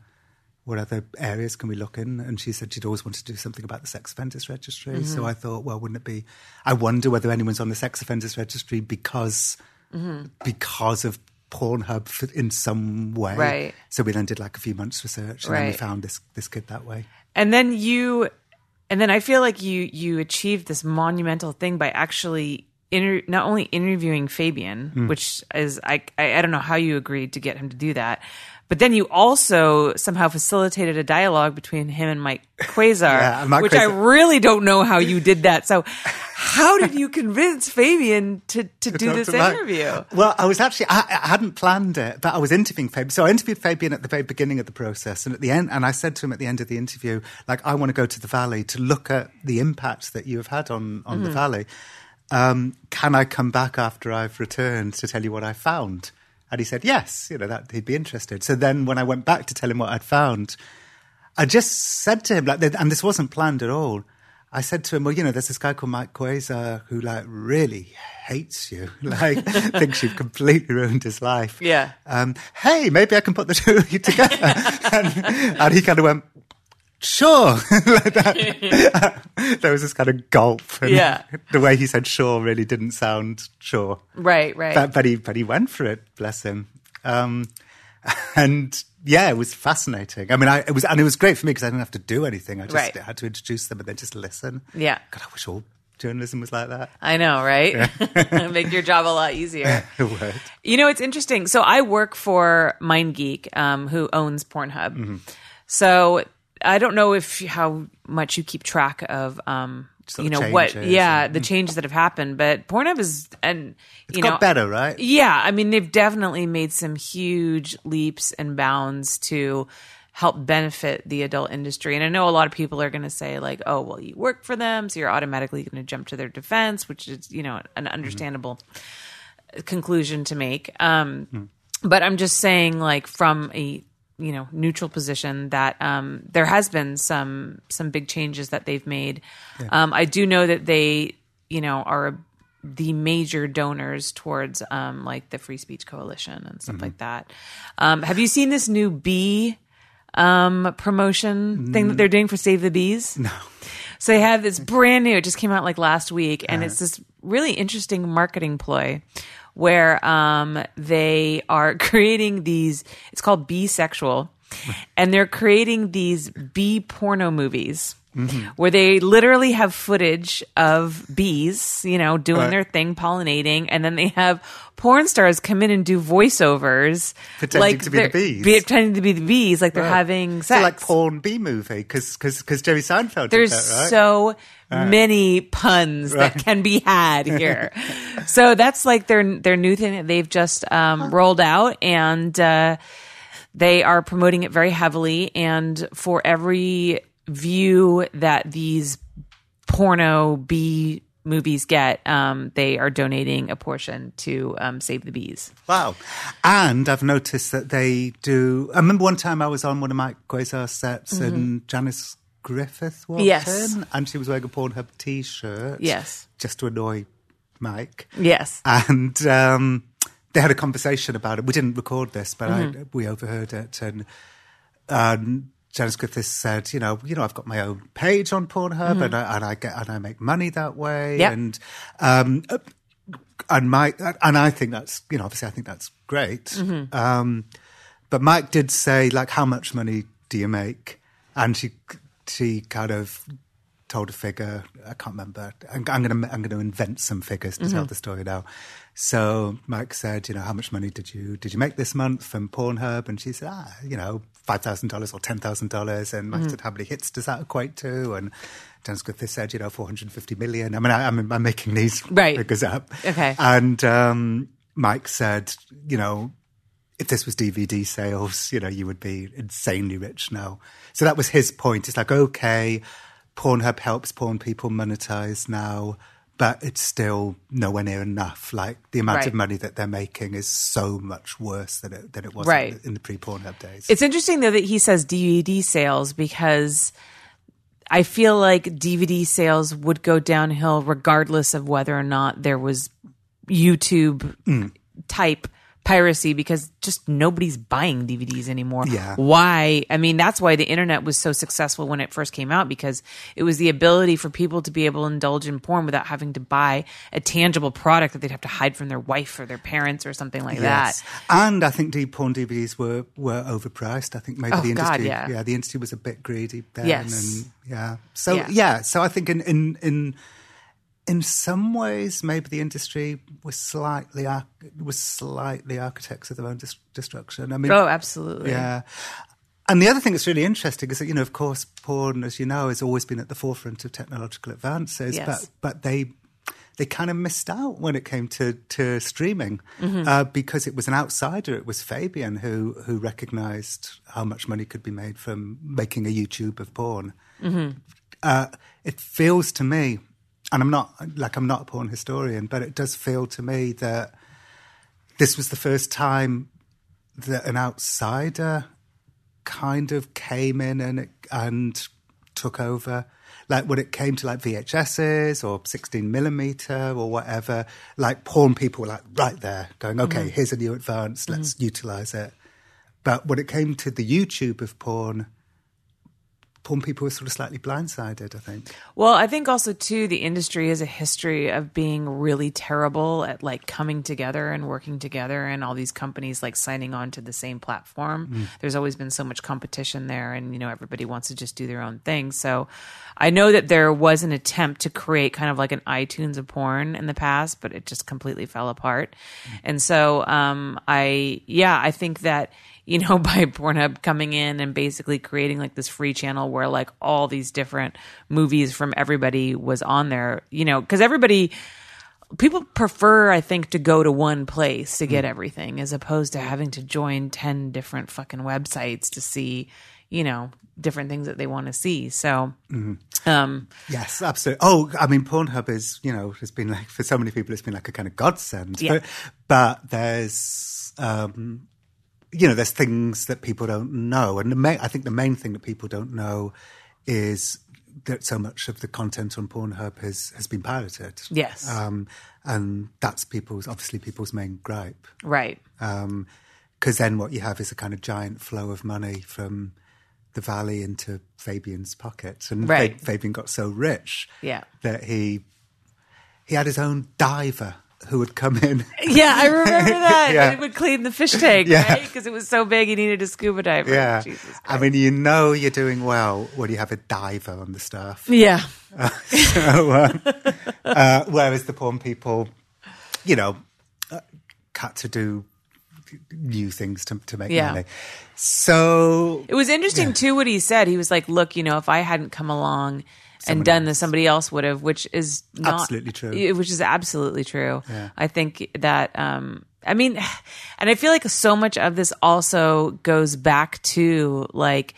areas can we look in? And she said she'd always wanted to do something about the sex offenders registry. Mm-hmm. So I thought, well, wouldn't it be... I wonder whether anyone's on the sex offenders registry because of Pornhub in some way. Right. So we then did like a few months research and then we found this kid that way. And then I feel like you achieved this monumental thing by actually... not only interviewing Fabian, which is, I don't know how you agreed to get him to do that, but then you also somehow facilitated a dialogue between him and Mike Quasar, I really don't know how you did that. So how did you convince Fabian to do this interview? Well, I was actually, I hadn't planned it, but I was interviewing Fabian. So I interviewed Fabian at the very beginning of the process, and at the end, and I said to him at the end of the interview, like, I want to go to the Valley to look at the impact that you have had on the Valley. Can I come back after I've returned to tell you what I found? And he said, yes, you know, that he'd be interested. So then when I went back to tell him what I'd found, I just said to him, like, and this wasn't planned at all. I said to him, well, you know, there's this guy called Mike Quasar who, like, really hates you, like, thinks you've completely ruined his life. Yeah. Hey, maybe I can put the two of you together. and he kind of went, sure. Like that. There was this kind of gulp. And the way he said sure really didn't sound sure. Right. But he went for it, bless him. And yeah, it was fascinating. I mean, it was great for me because I didn't have to do anything. I just had to introduce them and then just listen. Yeah. God, I wish all journalism was like that. I know, right? Yeah. Make your job a lot easier. It would. You know, it's interesting. So I work for MindGeek, who owns Pornhub. Mm-hmm. So... I don't know how much you keep track of, you know, the changes that have happened, but Pornhub is, it's got better, right? Yeah. I mean, they've definitely made some huge leaps and bounds to help benefit the adult industry. And I know a lot of people are going to say, like, oh, well, you work for them, so you're automatically going to jump to their defense, which is, you know, an understandable conclusion to make. But I'm just saying, like, from a, you know, neutral position that there has been some big changes that they've made. Yeah. I do know that they, you know, are the major donors towards like the Free Speech Coalition and stuff like that. Have you seen this new bee promotion thing that they're doing for Save the Bees? No. So they have this brand new, it just came out like last week, and it's this really interesting marketing ploy where they are creating these, it's called B-sexual, and they're creating these B-porno movies. Mm-hmm. Where they literally have footage of bees, you know, doing their thing, pollinating, and then they have porn stars come in and do voiceovers, pretending to be the bees, like they're having sex, so like porn bee movie, because Jerry Seinfeld. There's did that, right? So many puns that can be had here, so that's like their new thing that they've just rolled out, and they are promoting it very heavily, and for every view that these porno bee movies get, they are donating a portion to Save the Bees. Wow. And I've noticed that they do... I remember one time I was on one of Mike Quasar's sets and Janice Griffith walked in and she was wearing a Pornhub T-shirt. Yes. Just to annoy Mike. Yes. And they had a conversation about it. We didn't record this, but we overheard it, and... Janice Griffith said, you know, I've got my own page on Pornhub, and I make money that way, and I think that's, you know, obviously I think that's great. But Mike did say, like, how much money do you make? And she kind of told a figure. I can't remember. I'm gonna invent some figures to tell the story now. So Mike said, you know, how much money did you make this month from Pornhub? And she said, you know, $5,000 or $10,000. And Mike said, how many hits does that equate to? And Dan Griffith said, you know, 450 million. I mean, I'm making these figures up. Okay. And Mike said, you know, if this was DVD sales, you know, you would be insanely rich now. So that was his point. It's like, okay, Pornhub helps porn people monetize now, but it's still nowhere near enough. Like, the amount of money that they're making is so much worse than it was in the pre-Pornhub days. It's interesting, though, that he says DVD sales, because I feel like DVD sales would go downhill regardless of whether or not there was YouTube type piracy, because just nobody's buying DVDs anymore. Yeah. Why? I mean, that's why the internet was so successful when it first came out, because it was the ability for people to be able to indulge in porn without having to buy a tangible product that they'd have to hide from their wife or their parents or something like that. And I think porn DVDs were overpriced. I think maybe the industry, the industry was a bit greedy then. Yes. And, so I think in some ways, maybe the industry was slightly architects of their own destruction. I mean, absolutely, yeah. And the other thing that's really interesting is that, you know, of course, porn, as you know, has always been at the forefront of technological advances. Yes. But they kind of missed out when it came to streaming because it was an outsider. It was Fabian who recognised how much money could be made from making a YouTube of porn. Mm-hmm. It feels to me. And I'm not a porn historian, but it does feel to me that this was the first time that an outsider kind of came in and took over. Like, when it came to, like, VHSs or 16mm or whatever, like, porn people were, like, right there going, okay, here's a new advance, let's utilise it. But when it came to the YouTube of porn... porn people were sort of slightly blindsided, I think. Well, I think also, too, the industry has a history of being really terrible at, like, coming together and working together, and all these companies, like, signing on to the same platform. There's always been so much competition there, and, you know, everybody wants to just do their own thing. So I know that there was an attempt to create kind of like an iTunes of porn in the past, but it just completely fell apart. And so I think that, you know, by Pornhub coming in and basically creating, like, this free channel where, like, all these different movies from everybody was on there, you know, because people prefer, I think, to go to one place to get everything, as opposed to having to join 10 different fucking websites to see, you know, different things that they want to see. So, yes, absolutely. Oh, I mean, Pornhub is, you know, has been, like, for so many people, it's been like a kind of godsend. Yeah. But there's... you know, there's things that people don't know. And I think the main thing that people don't know is that so much of the content on Pornhub has been pirated. Yes. And that's obviously people's main gripe. Right. Because then what you have is a kind of giant flow of money from the Valley into Fabian's pocket. And Fabian got so rich that he had his own diver. who would come in. Yeah, I remember that. Yeah. And it would clean the fish tank, right? Because it was so big he needed a scuba diver. Yeah. Jesus Christ. I mean, you know you're doing well when you have a diver on the staff. Yeah. Whereas the porn people, you know, cut to do new things to make money. So it was interesting too what he said. He was like, look, you know, if I hadn't come along and done this, somebody else would have, which is not absolutely true. Which is absolutely true. Yeah. I think that, I mean, and I feel like so much of this also goes back to like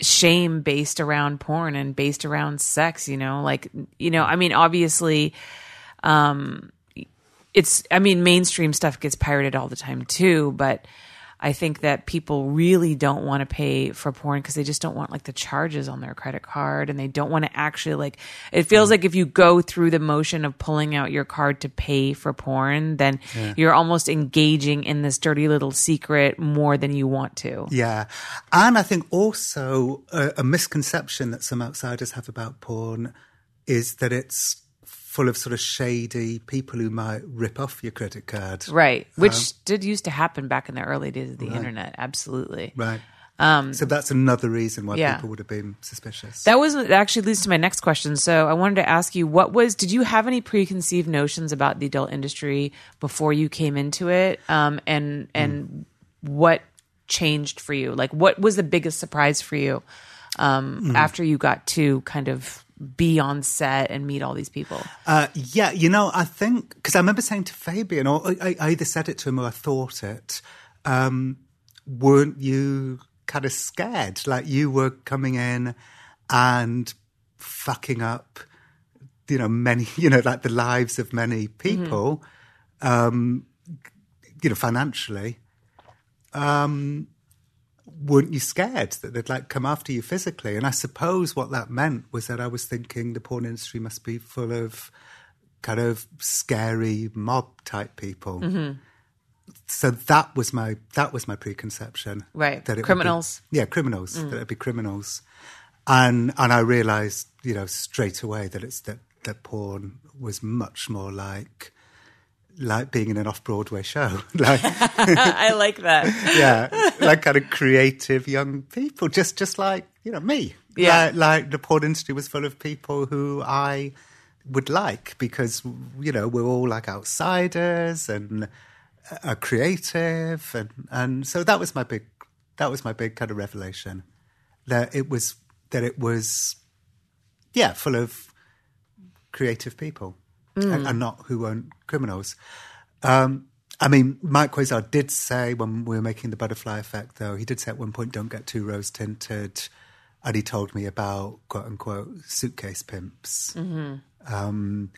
shame based around porn and based around sex, you know, like, you know, I mean, obviously, it's, I mean, mainstream stuff gets pirated all the time too, but I think that people really don't want to pay for porn because they just don't want like the charges on their credit card, and they don't want to actually like, it feels like if you go through the motion of pulling out your card to pay for porn, then you're almost engaging in this dirty little secret more than you want to. Yeah. And I think also a misconception that some outsiders have about porn is that it's full of sort of shady people who might rip off your credit card. Right, which did used to happen back in the early days of the internet, absolutely. Right. So that's another reason why people would have been suspicious. That actually leads to my next question. So I wanted to ask you, did you have any preconceived notions about the adult industry before you came into it? And what changed for you? Like, what was the biggest surprise for you after you got to kind of be on set and meet all these people? You know, I think, because I remember saying to Fabian, or I either said it to him or I thought it, weren't you kind of scared? Like, you were coming in and fucking up, you know, like the lives of many people, you know, financially. Weren't you scared that they'd like come after you physically? And I suppose what that meant was that I was thinking the porn industry must be full of kind of scary mob type people. Mm-hmm. So that was my preconception. Right. That criminals. Criminals. Mm. That it'd be criminals. And I realized, you know, straight away that it's that porn was much more like being in an off-Broadway show. Like, I like that. Yeah, like kind of creative young people, just like, you know, me. Yeah. Like the porn industry was full of people who I would like because, you know, we're all like outsiders and are creative. And so that was my big kind of revelation. That it was full of creative people. And not who weren't criminals. I mean, Mike Quasar did say when we were making The Butterfly Effect, though, he did say at one point, don't get too rose-tinted. And he told me about, quote-unquote, suitcase pimps. Mm-hmm.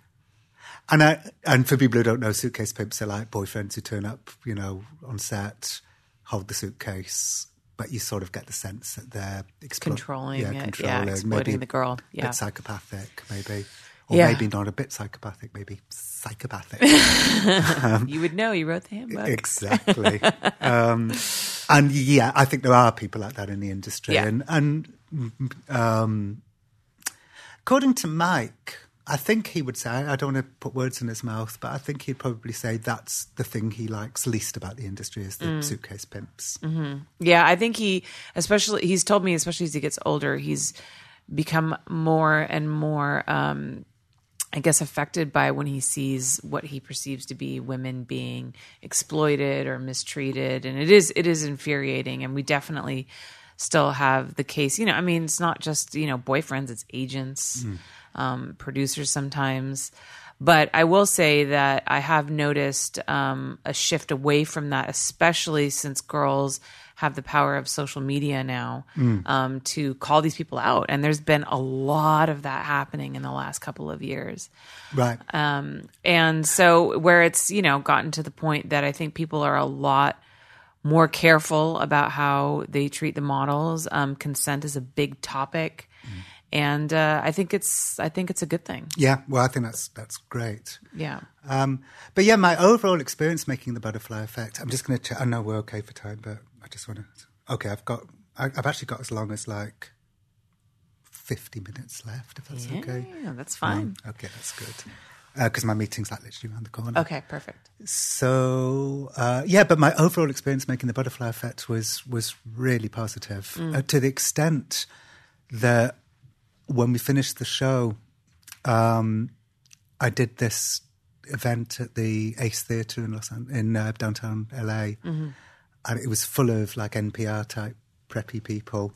And for people who don't know, suitcase pimps are like boyfriends who turn up, you know, on set, hold the suitcase, but you sort of get the sense that they're... exploiting the girl. Yeah. A bit psychopathic, maybe. Or maybe not a bit psychopathic, maybe psychopathic. You would know, you wrote the handbook. Exactly. And yeah, I think there are people like that in the industry. Yeah. And according to Mike, I think he would say, I don't want to put words in his mouth, but I think he'd probably say that's the thing he likes least about the industry is the suitcase pimps. Mm-hmm. Yeah, I think he's told me, especially as he gets older, he's become more and more, I guess, affected by when he sees what he perceives to be women being exploited or mistreated. And it is infuriating. And we definitely still have the case, you know, I mean, it's not just, you know, boyfriends, it's agents, producers sometimes. But I will say that I have noticed a shift away from that, especially since girls have the power of social media now to call these people out. And there's been a lot of that happening in the last couple of years. Right. And so where it's, you know, gotten to the point that I think people are a lot more careful about how they treat the models. Consent is a big topic. Mm. And I think it's a good thing. Yeah, well, I think that's great. Yeah. But yeah, my overall experience making The Butterfly Effect, I'm just going to check. I know we're okay for time, but I just want to... Okay, I've actually got as long as like 50 minutes left, if that's okay. Yeah, that's fine. Okay, that's good. because my meeting's like literally around the corner. Okay, perfect. So, yeah, but my overall experience making The Butterfly Effect was really positive to the extent that when we finished the show, I did this event at the Ace Theatre in downtown LA, and it was full of like NPR type preppy people,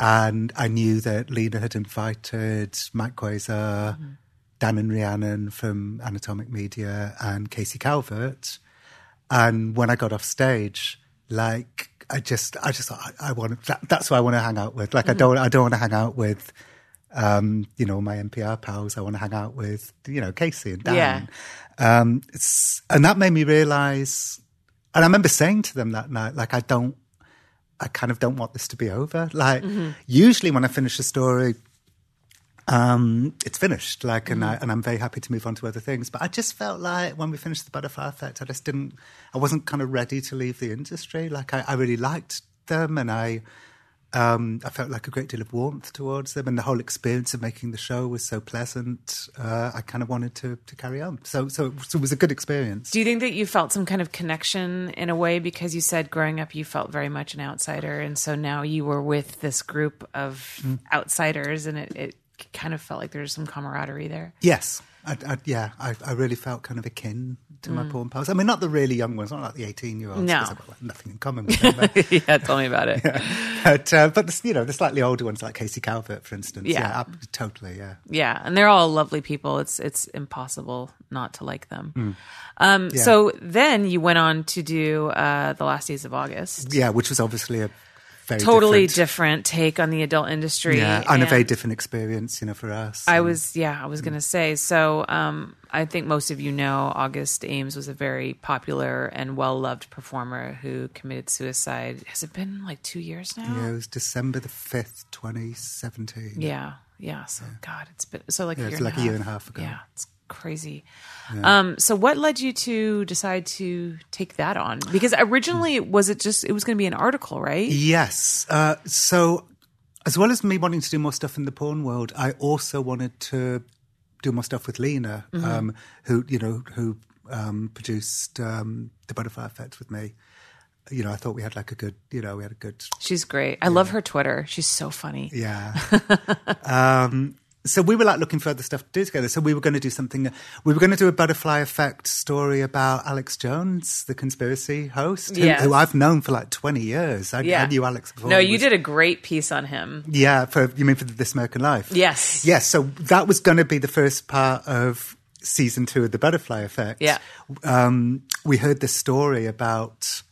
and I knew that Lena had invited Mike Quasar, Dan and Rhiannon from Anatomic Media, and Casey Calvert. And when I got off stage, like I just thought I want that's who I want to hang out with. Like I don't want to hang out with you know, my NPR pals. I want to hang out with, you know, Casey and Dan. Yeah. And that made me realise, and I remember saying to them that night, like I kind of don't want this to be over. Like usually when I finish a story, it's finished, like, and I'm very happy to move on to other things. But I just felt like when we finished The Butterfly Effect, I wasn't kind of ready to leave the industry. Like I really liked them, and I felt like a great deal of warmth towards them, and the whole experience of making the show was so pleasant. I kind of wanted to carry on. So it was a good experience. Do you think that you felt some kind of connection in a way, because you said growing up you felt very much an outsider, and so now you were with this group of outsiders, and it kind of felt like there was some camaraderie there? Yes. I really felt kind of akin to my porn pals. I mean, not the really young ones, not like the 18-year-olds. No. Because I've got like nothing in common with them. But, yeah, tell me about it. Yeah. But you know, the slightly older ones like Casey Calvert, for instance. Yeah. Yeah, totally, yeah. Yeah, and they're all lovely people. It's impossible not to like them. Yeah. So then you went on to do The Last Days of August. Yeah, which was obviously a totally different take on the adult industry. Yeah, and a very different experience, you know, for us. I was going to say. So I think most of you know August Ames was a very popular and well-loved performer who committed suicide. Has it been like 2 years now? Yeah, it was December the 5th, 2017. Yeah. So, yeah. God, it's been... So like, a year and a half ago. Yeah, it's crazy. Yeah. So what led you to decide to take that on? Because originally, it was going to be an article, right? Yes. So as well as me wanting to do more stuff in the porn world, I also wanted to do more stuff with Lena, who produced The Butterfly Effect with me. You know, I thought we had like a good... She's great. I love her Twitter. She's so funny. Yeah. So we were like looking for other stuff to do together. So we were going to do something. We were going to do a Butterfly Effect story about Alex Jones, the conspiracy host, who I've known for like 20 years. I knew Alex before. No, you did a great piece on him. Yeah, you mean for This American Life? Yes. Yes. So that was going to be the first part of season 2 of The Butterfly Effect. Yeah. We heard this story about.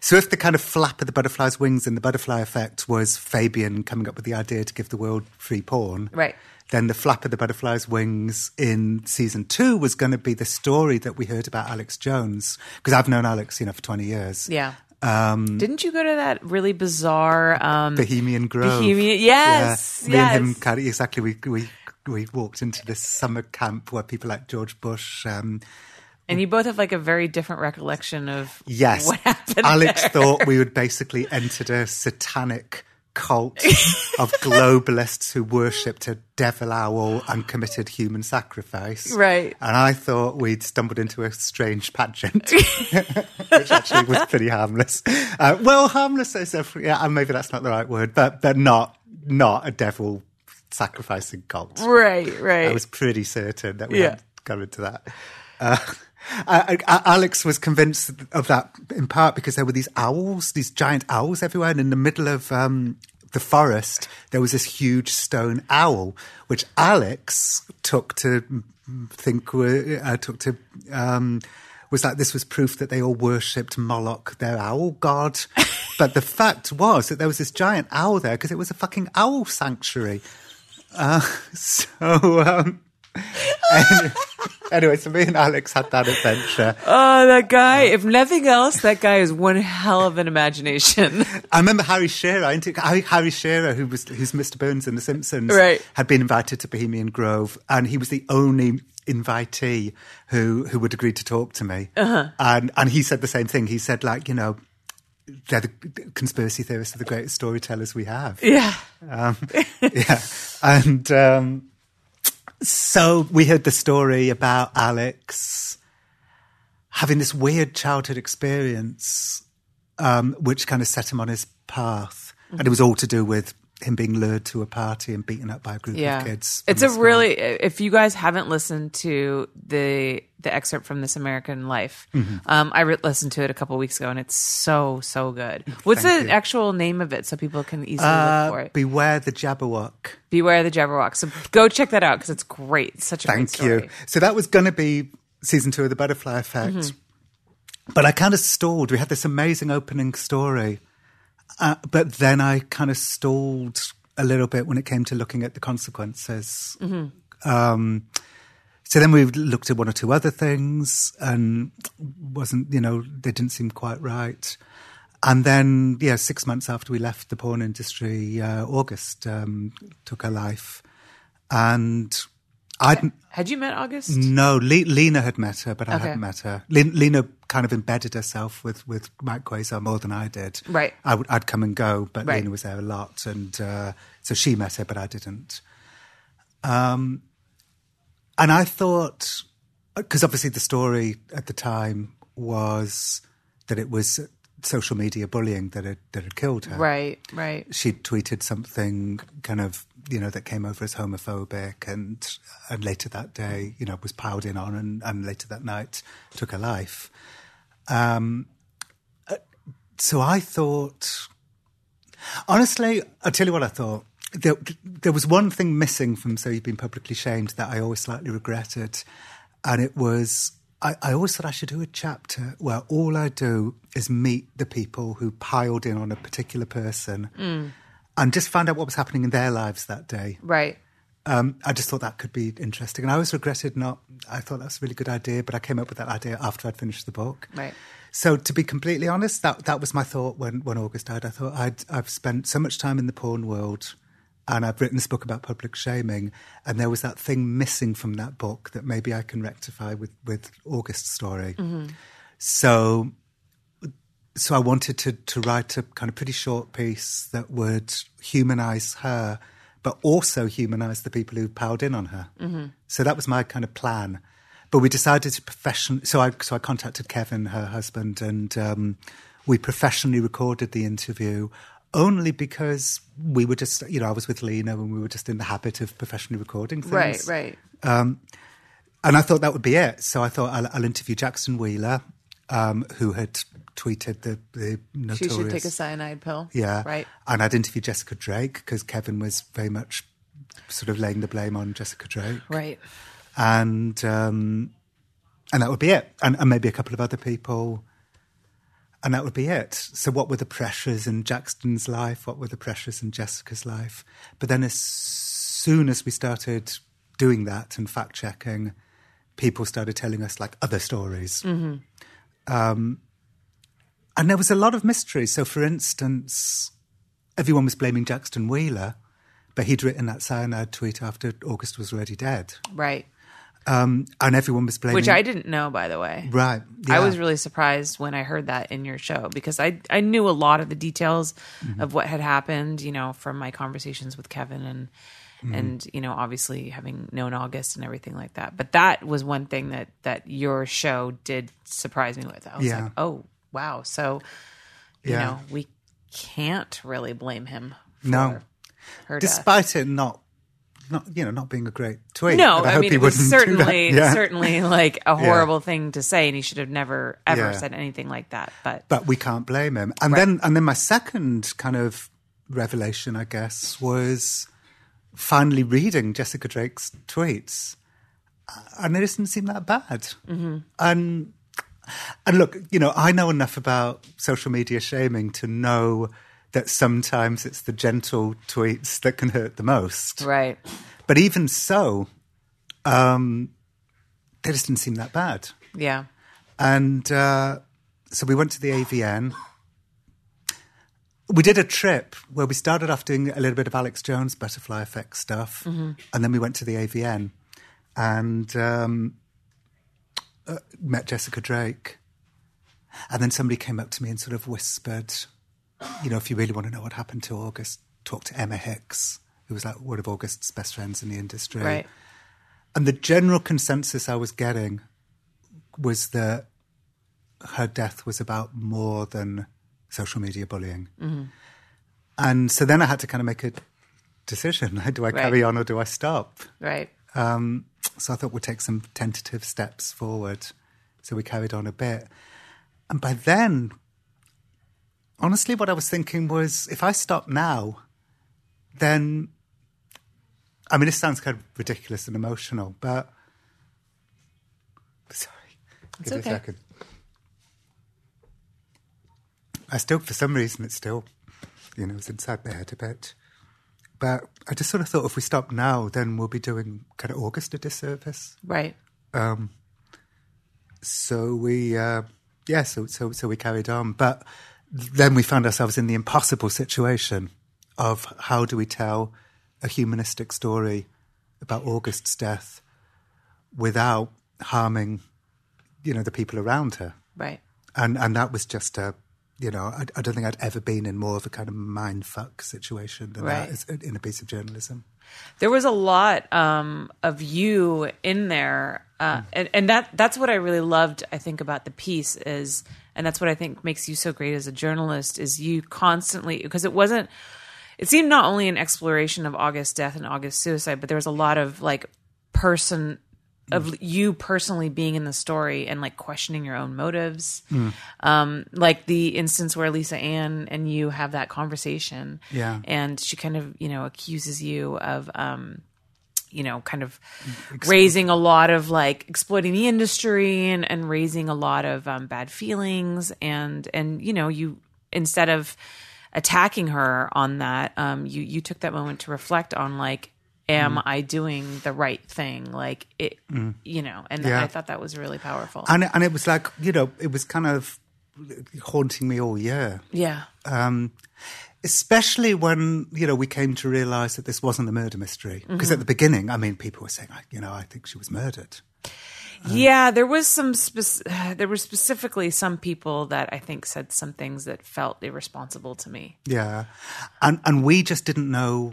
So if the kind of flap of the butterfly's wings in The Butterfly Effect was Fabian coming up with the idea to give the world free porn, right? Then the flap of the butterfly's wings in season 2 was going to be the story that we heard about Alex Jones, because I've known Alex, you know, for 20 years. Yeah. Didn't you go to that really bizarre... Bohemian Grove. Yes. Yeah. Me and him, kind of, exactly. We walked into this summer camp where people like George Bush... and you both have like a very different recollection of what happened. Alex thought we would basically entered a satanic cult of globalists who worshipped a devil owl and committed human sacrifice. Right. And I thought we'd stumbled into a strange pageant, which actually was pretty harmless. Harmless is maybe that's not the right word, but not a devil sacrificing cult. Right. I was pretty certain that we hadn't gone into that. Alex was convinced of that in part because there were these owls, these giant owls everywhere, and in the middle of the forest there was this huge stone owl, which Alex was like this was proof that they all worshipped Moloch, their owl god. But the fact was that there was this giant owl there because it was a fucking owl sanctuary. Anyway, so me and Alex had that adventure. Oh, that guy. If nothing else, that guy is one hell of an imagination. I remember Harry Shearer. Harry Shearer, who's Mr. Burns in The Simpsons, had been invited to Bohemian Grove, and he was the only invitee who would agree to talk to me. And he said the same thing. He said, like, you know, they're the conspiracy theorists are the greatest storytellers we have. Yeah. Yeah. And... So we heard the story about Alex having this weird childhood experience, which kind of set him on his path. Mm-hmm. And it was all to do with him being lured to a party and beaten up by a group of kids. It's a really, if you guys haven't listened to the excerpt from This American Life, mm-hmm. I listened to it a couple of weeks ago and it's so, so good. What's the actual name of it so people can easily look for it? Beware the Jabberwock. Beware the Jabberwock. So go check that out because it's great. It's such a great story. Thank you. So that was going to be season 2 of The Butterfly Effect. Mm-hmm. But I kind of stalled. We had this amazing opening story. But then I kind of stalled a little bit when it came to looking at the consequences. Mm-hmm. So then we looked at one or two other things and they didn't seem quite right. And then, 6 months after we left the porn industry, August took her life. And had you met August? No, Lena had met her, but I hadn't met her. Lena kind of embedded herself with Mike Quasar more than I did. Right. I'd come and go, but Lena was there a lot. And so she met her, but I didn't. And I thought, because obviously the story at the time was that it was social media bullying that had killed her. Right, right. She'd tweeted something kind of, that came over as homophobic and later that day, was piled in on and later that night took her life. So I thought, honestly, I'll tell you what I thought. There was one thing missing from So You've Been Publicly Shamed that I always slightly regretted. And it was, I always thought I should do a chapter where all I do is meet the people who piled in on a particular person and just find out what was happening in their lives that day. Right. I just thought that could be interesting. And I always regretted I thought that was a really good idea, but I came up with that idea after I'd finished the book. Right. So to be completely honest, that was my thought when August died. I thought I've spent so much time in the porn world and I've written this book about public shaming, and there was that thing missing from that book that maybe I can rectify with August's story. Mm-hmm. So I wanted to write a kind of pretty short piece that would humanize her, but also humanize the people who piled in on her. Mm-hmm. So that was my kind of plan. But we decided to so I contacted Kevin, her husband, and we professionally recorded the interview. Only because we were just, I was with Lena and we were just in the habit of professionally recording things. Right, right. And I thought that would be it. So I thought I'll interview Jackson Wheeler, who had tweeted the notorious... She should take a cyanide pill. Yeah. Right. And I'd interview Jessica Drake because Kevin was very much sort of laying the blame on Jessica Drake. Right. And that would be it. And maybe a couple of other people... And that would be it. So what were the pressures in Jackson's life? What were the pressures in Jessica's life? But then as soon as we started doing that and fact-checking, people started telling us, other stories. Mm-hmm. And there was a lot of mystery. So, for instance, everyone was blaming Jackson Wheeler, but he'd written that cyanide tweet after August was already dead. Right. And everyone was blaming... Which I didn't know, by the way. Right. Yeah. I was really surprised when I heard that in your show because I knew a lot of the details mm-hmm. of what had happened, from my conversations with Kevin and, mm-hmm. and obviously having known August and everything like that. But that was one thing that your show did surprise me with. I was like, oh, wow. So, you know, we can't really blame him for her despite death. It not being a great tweet. No, I mean, it was certainly like a horrible thing to say, and he should have never, ever said anything like that. But we can't blame him. And then my second kind of revelation, I guess, was finally reading Jessica Drake's tweets, and it doesn't seem that bad. Mm-hmm. And look, I know enough about social media shaming to know that sometimes it's the gentle tweets that can hurt the most. Right. But even so, they just didn't seem that bad. Yeah. And so we went to the AVN. We did a trip where we started off doing a little bit of Alex Jones Butterfly Effect stuff. Mm-hmm. And then we went to the AVN and met Jessica Drake. And then somebody came up to me and sort of whispered... if you really want to know what happened to August, talk to Emma Hicks, who was like one of August's best friends in the industry. Right. And the general consensus I was getting was that her death was about more than social media bullying. Mm-hmm. And so then I had to kind of make a decision. Do I carry on or do I stop? Right. So I thought we'll take some tentative steps forward. So we carried on a bit. And by then, honestly, what I was thinking was, if I stop now, then, I mean, this sounds kind of ridiculous and emotional, but, sorry, give me a second. I still, for some reason, it's still, you know, it's inside my head a bit. But I just sort of thought if we stop now, then we'll be doing kind of August a disservice. Right. So we carried on. But then we found ourselves in the impossible situation of how do we tell a humanistic story about August's death without harming, you know, the people around her. Right. And that was just a, you know, I don't think I'd ever been in more of a kind of mindfuck situation than that in a piece of journalism. There was a lot of you in there. And that's what I really loved, I think, about the piece is, and that's what I think makes you so great as a journalist, is you constantly, because it seemed not only an exploration of August death and August suicide, but there was a lot of you personally being in the story and like questioning your own motives. Mm. Like the instance where Lisa Ann and you have that conversation. Yeah. And she kind of, you know, accuses you of, you know, kind of raising a lot of like exploiting the industry and raising a lot of bad feelings. And, you know, you, instead of attacking her on that, you took that moment to reflect on like, am I doing the right thing? Like it, you know, and I thought that was really powerful. And it was like, you know, it was kind of haunting me all year. Yeah. Especially when, you know, we came to realize that this wasn't a murder mystery. Because at the beginning, I mean, people were saying, you know, I think she was murdered. Yeah, there was there were specifically some people that I think said some things that felt irresponsible to me. Yeah. And we just didn't know,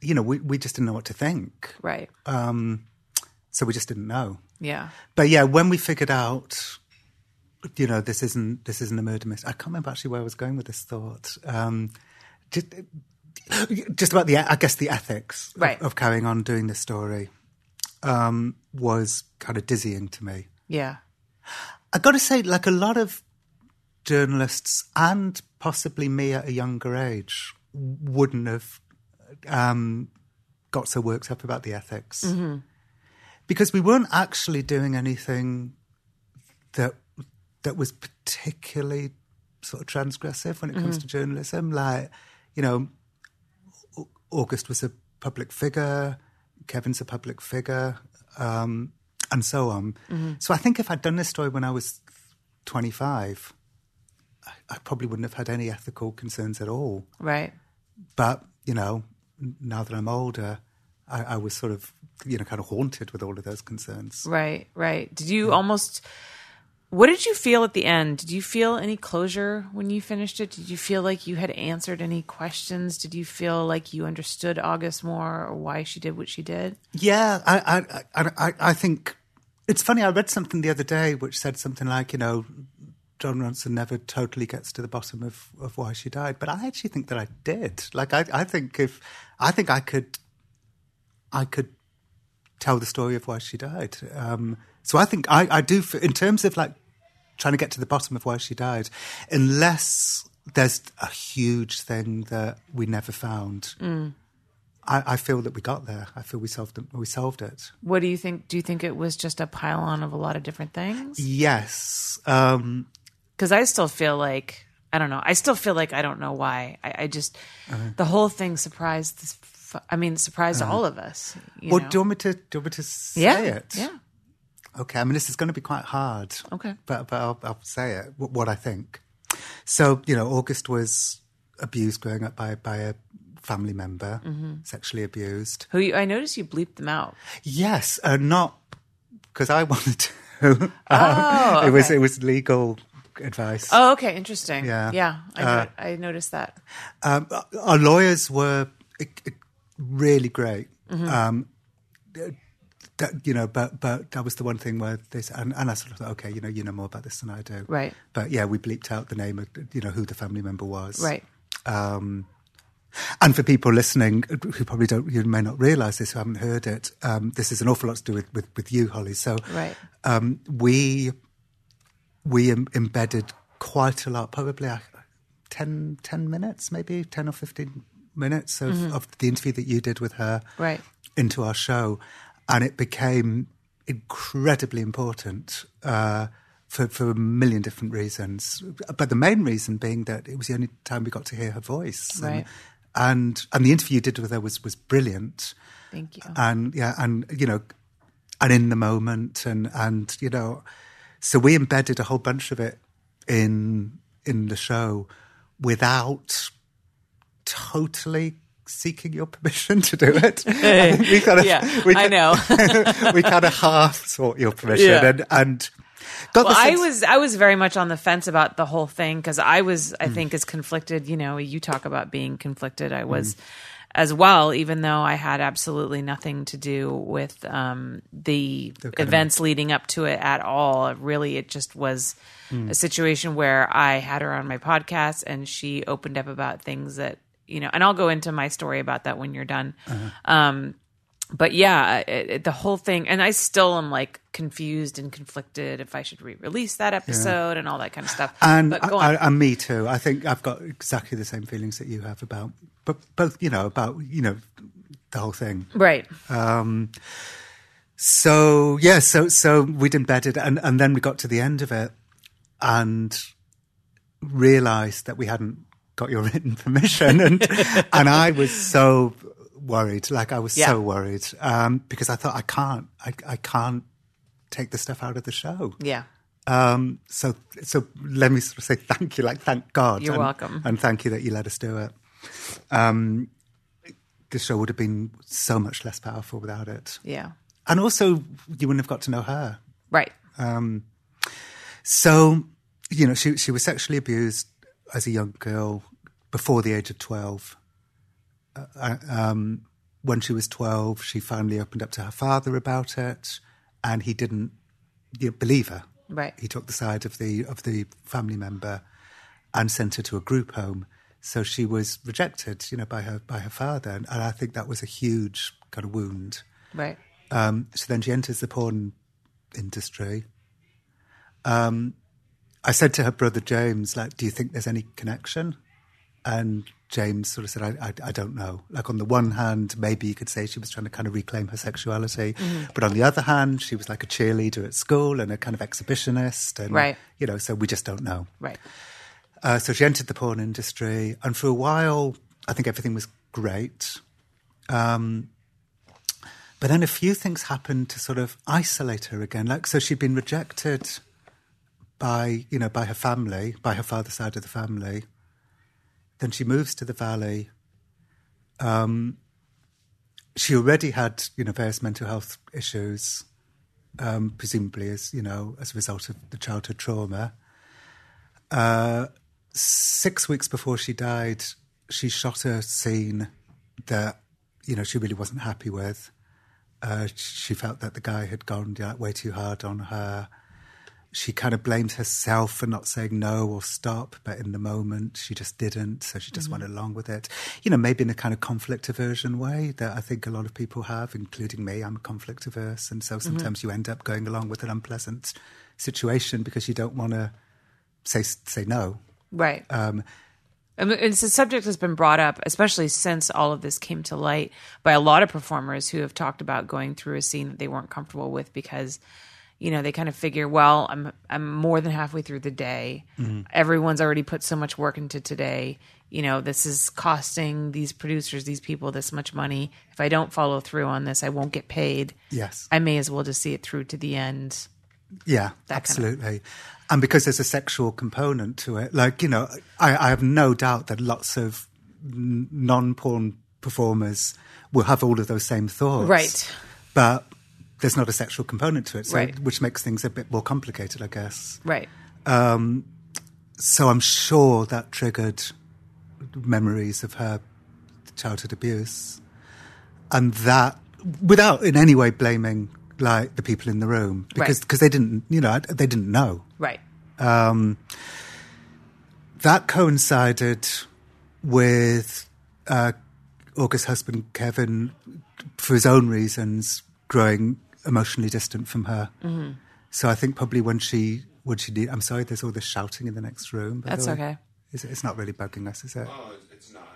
you know, we just didn't know what to think. Right. So we just didn't know. Yeah. But yeah, when we figured out, you know, this isn't a murder mystery. I can't remember actually where I was going with this thought. Just about the, I guess, the ethics of carrying on doing this story was kind of dizzying to me. Yeah. I got to say, like a lot of journalists and possibly me at a younger age wouldn't have got so worked up about the ethics because we weren't actually doing anything that was particularly sort of transgressive when it comes to journalism. Like, you know, August was a public figure, Kevin's a public figure, and so on. So I think if I'd done this story when I was 25, I probably wouldn't have had any ethical concerns at all. Right. But, you know, now that I'm older, I was sort of, you know, kind of haunted with all of those concerns. Right, right. Did you almost, what did you feel at the end? Did you feel any closure when you finished it? Did you feel like you had answered any questions? Did you feel like you understood August more or why she did what she did? Yeah, I think, it's funny, I read something the other day which said something like, you know, Jon Ronson never totally gets to the bottom of why she died, but I actually think that I did. Like, I think I could tell the story of why she died. So I think I do, in terms of like trying to get to the bottom of why she died, unless there's a huge thing that we never found. I feel that we got there. I feel we solved it. What do you think? Do you think it was just a pile-on of a lot of different things? Yes. Because I still feel like, I don't know. I still feel like I don't know why. I just, the whole thing surprised all of us. Well, do you want me to say it? Yeah. Okay. I mean, this is going to be quite hard. Okay. But I'll say it, what I think. So, you know, August was abused growing up by a family member, sexually abused. I noticed you bleeped them out. Yes. Not because I wanted to. Okay. It was legal advice. Oh, okay, interesting. Yeah, yeah, I noticed that. Our lawyers were really great. that, you know, but that was the one thing where they said, and I sort of thought, okay, you know more about this than I do. Right. But yeah, we bleeped out the name of, who the family member was. Right. And for people listening who probably don't, you may not realise this, who haven't heard it, this is an awful lot to do with you, Holly. So right. We embedded quite a lot, probably 10 minutes, maybe 10 or 15 minutes of, mm-hmm. of the interview that you did with her right. into our show. And it became incredibly important for a million different reasons. But the main reason being that it was the only time we got to hear her voice. Right. And the interview you did with her was brilliant. Thank you. And yeah, and and in the moment and so we embedded a whole bunch of it in the show without totally seeking your permission to do it. I think we kind of, I know. We kind of half sought your permission and got the sense. I was very much on the fence about the whole thing because I was, I think, as conflicted. You talk about being conflicted. I was as well, even though I had absolutely nothing to do with the events leading up to it at all. Really, it just was a situation where I had her on my podcast and she opened up about things that, and I'll go into my story about that when you're done. Uh-huh. But yeah, the whole thing, and I still am like confused and conflicted if I should re-release that episode and all that kind of stuff. And but go on. And me too. I think I've got exactly the same feelings that you have about, but both, the whole thing. Right. So we'd embedded and then we got to the end of it and realized that we hadn't got your written permission, and I was so worried. Like I was so worried because I thought I can't take the stuff out of the show. Yeah. So let me sort of say thank you. Like thank God. You're welcome. And thank you that you let us do it. The show would have been so much less powerful without it. Yeah. And also you wouldn't have got to know her. Right. So she was sexually abused as a young girl before the age of 12. When she was 12, she finally opened up to her father about it, and he didn't believe her. Right. He took the side of the family member and sent her to a group home. So she was rejected, by her father. And I think that was a huge kind of wound. Right. So then she enters the porn industry. I said to her brother, James, do you think there's any connection? And James sort of said, I don't know. Like, on the one hand, maybe you could say she was trying to kind of reclaim her sexuality. Mm-hmm. But on the other hand, she was like a cheerleader at school and a kind of exhibitionist. And, right. So we just don't know. Right. So she entered the porn industry. And for a while, I think everything was great. But then a few things happened to sort of isolate her again. So she'd been rejected by her family, by her father's side of the family. Then she moves to the Valley. She already had, various mental health issues, presumably as a result of the childhood trauma. 6 weeks before she died, she shot a scene that, she really wasn't happy with. She felt that the guy had gone way too hard on her. She kind of blamed herself for not saying no or stop, but in the moment she just didn't. So she just went along with it. Maybe in a kind of conflict aversion way that I think a lot of people have, including me. I'm conflict averse. And so sometimes you end up going along with an unpleasant situation because you don't want to say no. Right. And it's a subject that's been brought up, especially since all of this came to light, by a lot of performers who have talked about going through a scene that they weren't comfortable with because they kind of figure, well, I'm more than halfway through the day. Mm-hmm. Everyone's already put so much work into today. This is costing these producers, these people, this much money. If I don't follow through on this, I won't get paid. Yes. I may as well just see it through to the end. Yeah, absolutely. And because there's a sexual component to it, I have no doubt that lots of non-porn performers will have all of those same thoughts. Right. But there's not a sexual component to it, so, right. which makes things a bit more complicated, I guess. Right. So I'm sure that triggered memories of her childhood abuse. And that, without in any way blaming looked like the people in the room because cause they didn't, you know, they didn't know. Right. That coincided with August's husband, Kevin, for his own reasons, growing emotionally distant from her. Mm-hmm. So I think probably when she did, I'm sorry, there's all this shouting in the next room. By the way. Okay. It's not really bugging us, is it? Oh, it's not.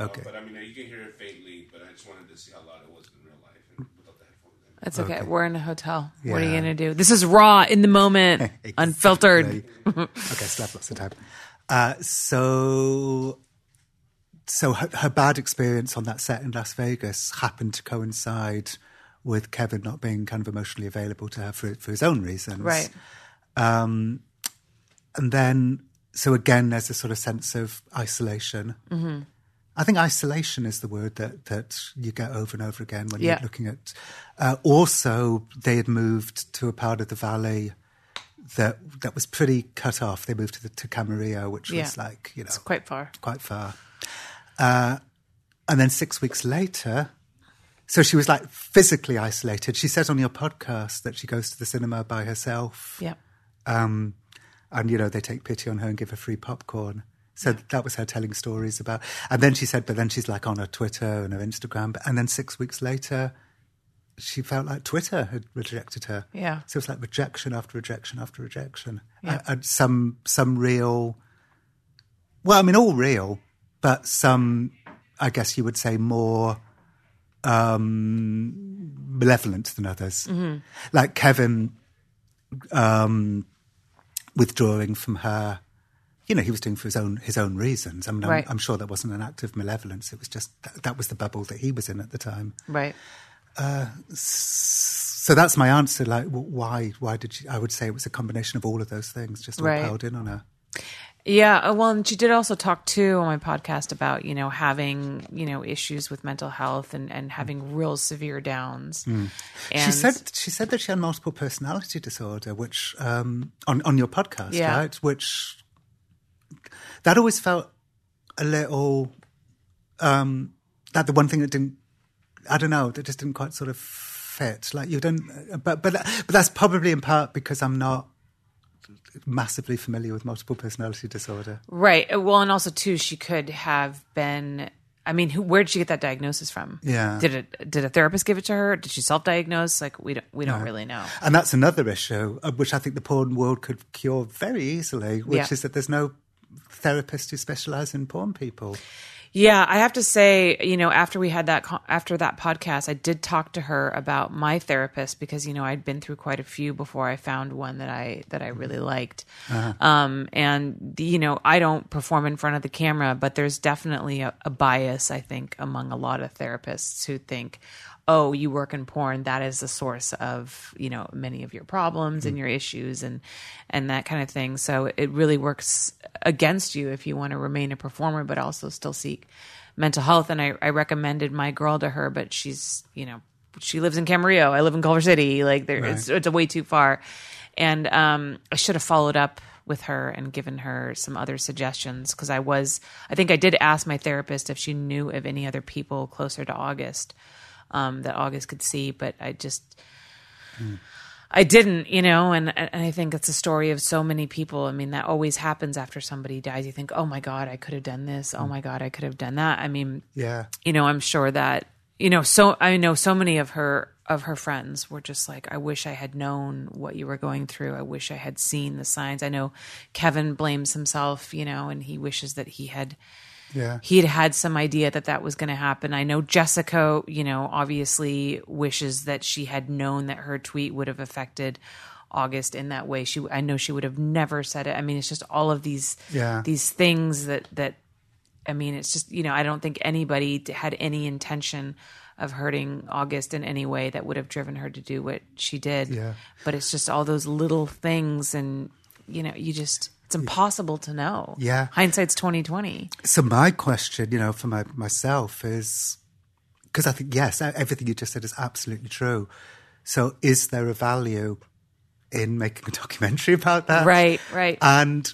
Okay. But I mean, you can hear it faintly, but I just wanted to see how loud it was in real life and without the headphones. That's okay. We're in a hotel. Yeah. What are you going to do? This is raw, in the moment, exactly. Unfiltered. Okay, slept lots of time. So her bad experience on that set in Las Vegas happened to coincide with Kevin not being kind of emotionally available to her for his own reasons. Right. And then, so again, there's a sort of sense of isolation. Mm-hmm. I think isolation is the word that you get over and over again when you're looking at... also, they had moved to a part of the valley that was pretty cut off. They moved to Camarillo, which was like, you know... It's quite far. And then 6 weeks later... So she was like physically isolated. She says on your podcast that she goes to the cinema by herself. Yeah. And, you know, they take pity on her and give her free popcorn. So that was her telling stories about... And then she said, but then she's like on her Twitter and her Instagram. And then 6 weeks later, she felt like Twitter had rejected her. Yeah. So it was like rejection after rejection after rejection. Yeah. And some real... Well, I mean, all real, but some, I guess you would say, more... malevolent than others. Mm-hmm. Like Kevin withdrawing from her, you know, he was doing for his own reasons. I mean, I'm sure that wasn't an act of malevolence. It was just that was the bubble that he was in at the time. Right. So that's my answer. Like, why did she? I would say it was a combination of all of those things, just all piled in on her. Yeah, well, and she did also talk, too, on my podcast about, you know, having, you know, issues with mental health and having real severe downs. Mm. And she said that she had multiple personality disorder, which, on your podcast, right? Which, that always felt a little, that the one thing that didn't, I don't know, that just didn't quite sort of fit. Like, you don't, but that's probably in part because I'm not massively familiar with multiple personality disorder. Right. Well, and also, too, she could have been... I mean, where did she get that diagnosis from? Yeah. Did a therapist give it to her? Did she self-diagnose? Like, we don't really know. And that's another issue, which I think the porn world could cure very easily, which is that there's no therapist who specialize in porn people. Yeah, I have to say, you know, after that podcast, I did talk to her about my therapist because, you know, I'd been through quite a few before I found one that I really liked. Uh-huh. And, you know, I don't perform in front of the camera, but there's definitely a bias, I think, among a lot of therapists who think, oh, you work in porn, that is the source of, you know, many of your problems and your issues and that kind of thing. So it really works against you if you want to remain a performer but also still seek mental health. And I recommended my girl to her, but she's, you know, she lives in Camarillo. I live in Culver City. Like, it's a way too far. And I should have followed up with her and given her some other suggestions because I think I did ask my therapist if she knew of any other people closer to August that August could see, but I just... I didn't, you know, and I think it's a story of so many people. I mean, that always happens after somebody dies. You think, oh my God, I could have done this. Oh my God, I could have done that. I mean, you know, I'm sure that, you know, so I know so many of her friends were just like, I wish I had known what you were going through. I wish I had seen the signs. I know Kevin blames himself, you know, and he wishes that he had... Yeah. He'd had some idea that was going to happen. I know Jessica, you know, obviously wishes that she had known that her tweet would have affected August in that way. I know she would have never said it. I mean, it's just all of these things that, I mean, it's just, you know, I don't think anybody had any intention of hurting August in any way that would have driven her to do what she did. Yeah. But it's just all those little things and, you know, you just... It's impossible to know. Yeah. Hindsight's 20/20. So my question, you know, for myself is, because I think, yes, everything you just said is absolutely true. So is there a value in making a documentary about that? Right. And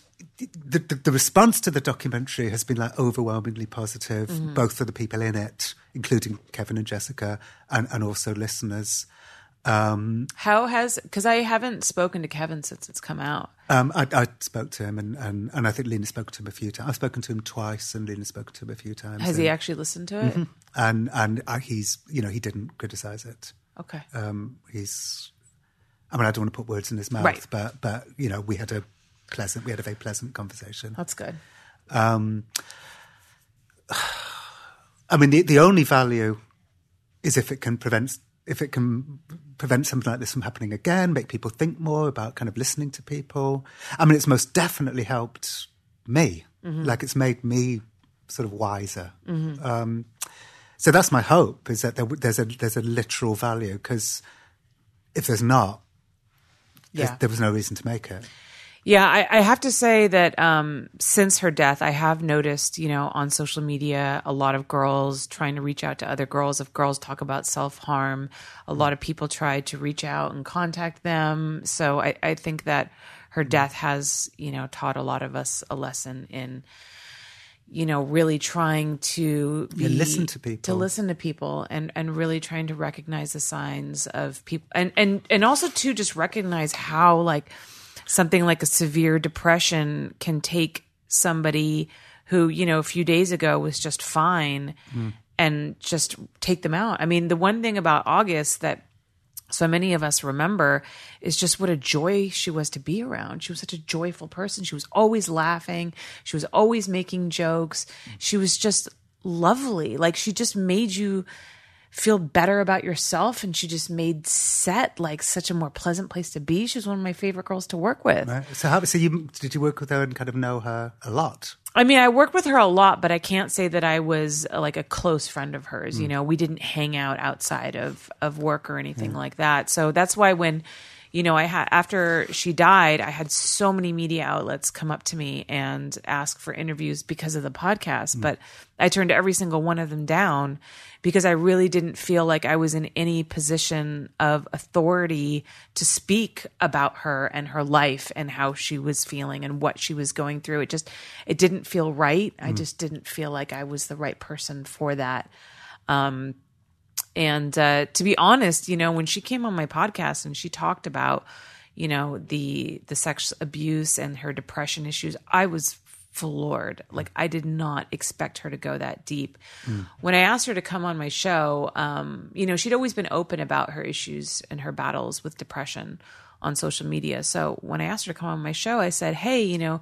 the response to the documentary has been like overwhelmingly positive, both for the people in it, including Kevin and Jessica, and also listeners. Because I haven't spoken to Kevin since it's come out. I spoke to him, and I think Lena's spoken to him a few times. I've spoken to him twice, and Lena's spoken to him a few times. Has he actually listened to it? Mm-hmm. And he's, you know, he didn't criticize it. Okay. I mean, I don't want to put words in his mouth, right, but you know, we had a very pleasant conversation. That's good. I mean, the only value is if it can prevent something like this from happening again, make people think more about kind of listening to people. I mean, it's most definitely helped me. Mm-hmm. Like, it's made me sort of wiser. Mm-hmm. So that's my hope, is that there's a literal value, because if there's not, there was no reason to make it. Yeah, I have to say that since her death, I have noticed, you know, on social media, a lot of girls trying to reach out to other girls. If girls talk about self-harm, a lot of people try to reach out and contact them. So I think that her death has, you know, taught a lot of us a lesson in, you know, really trying to listen to people and really trying to recognize the signs of people. And also to just recognize how, like, something like a severe depression can take somebody who, you know, a few days ago was just fine and just take them out. I mean, the one thing about August that so many of us remember is just what a joy she was to be around. She was such a joyful person. She was always laughing. She was always making jokes. She was just lovely. Like, she just made you feel better about yourself, and she just made set like such a more pleasant place to be. She was one of my favorite girls to work with. Right. So did you work with her and kind of know her a lot? I mean, I worked with her a lot, but I can't say that I was like a close friend of hers. You know, we didn't hang out outside of work or anything like that. So that's why when, you know, after she died, I had so many media outlets come up to me and ask for interviews because of the podcast. But I turned every single one of them down because I really didn't feel like I was in any position of authority to speak about her and her life and how she was feeling and what she was going through. It didn't feel right. I just didn't feel like I was the right person for that. And to be honest, you know, when she came on my podcast and she talked about, you know, the sexual abuse and her depression issues, I was floored. Like, I did not expect her to go that deep. When I asked her to come on my show, you know, she'd always been open about her issues and her battles with depression on social media. So when I asked her to come on my show, I said, hey, you know,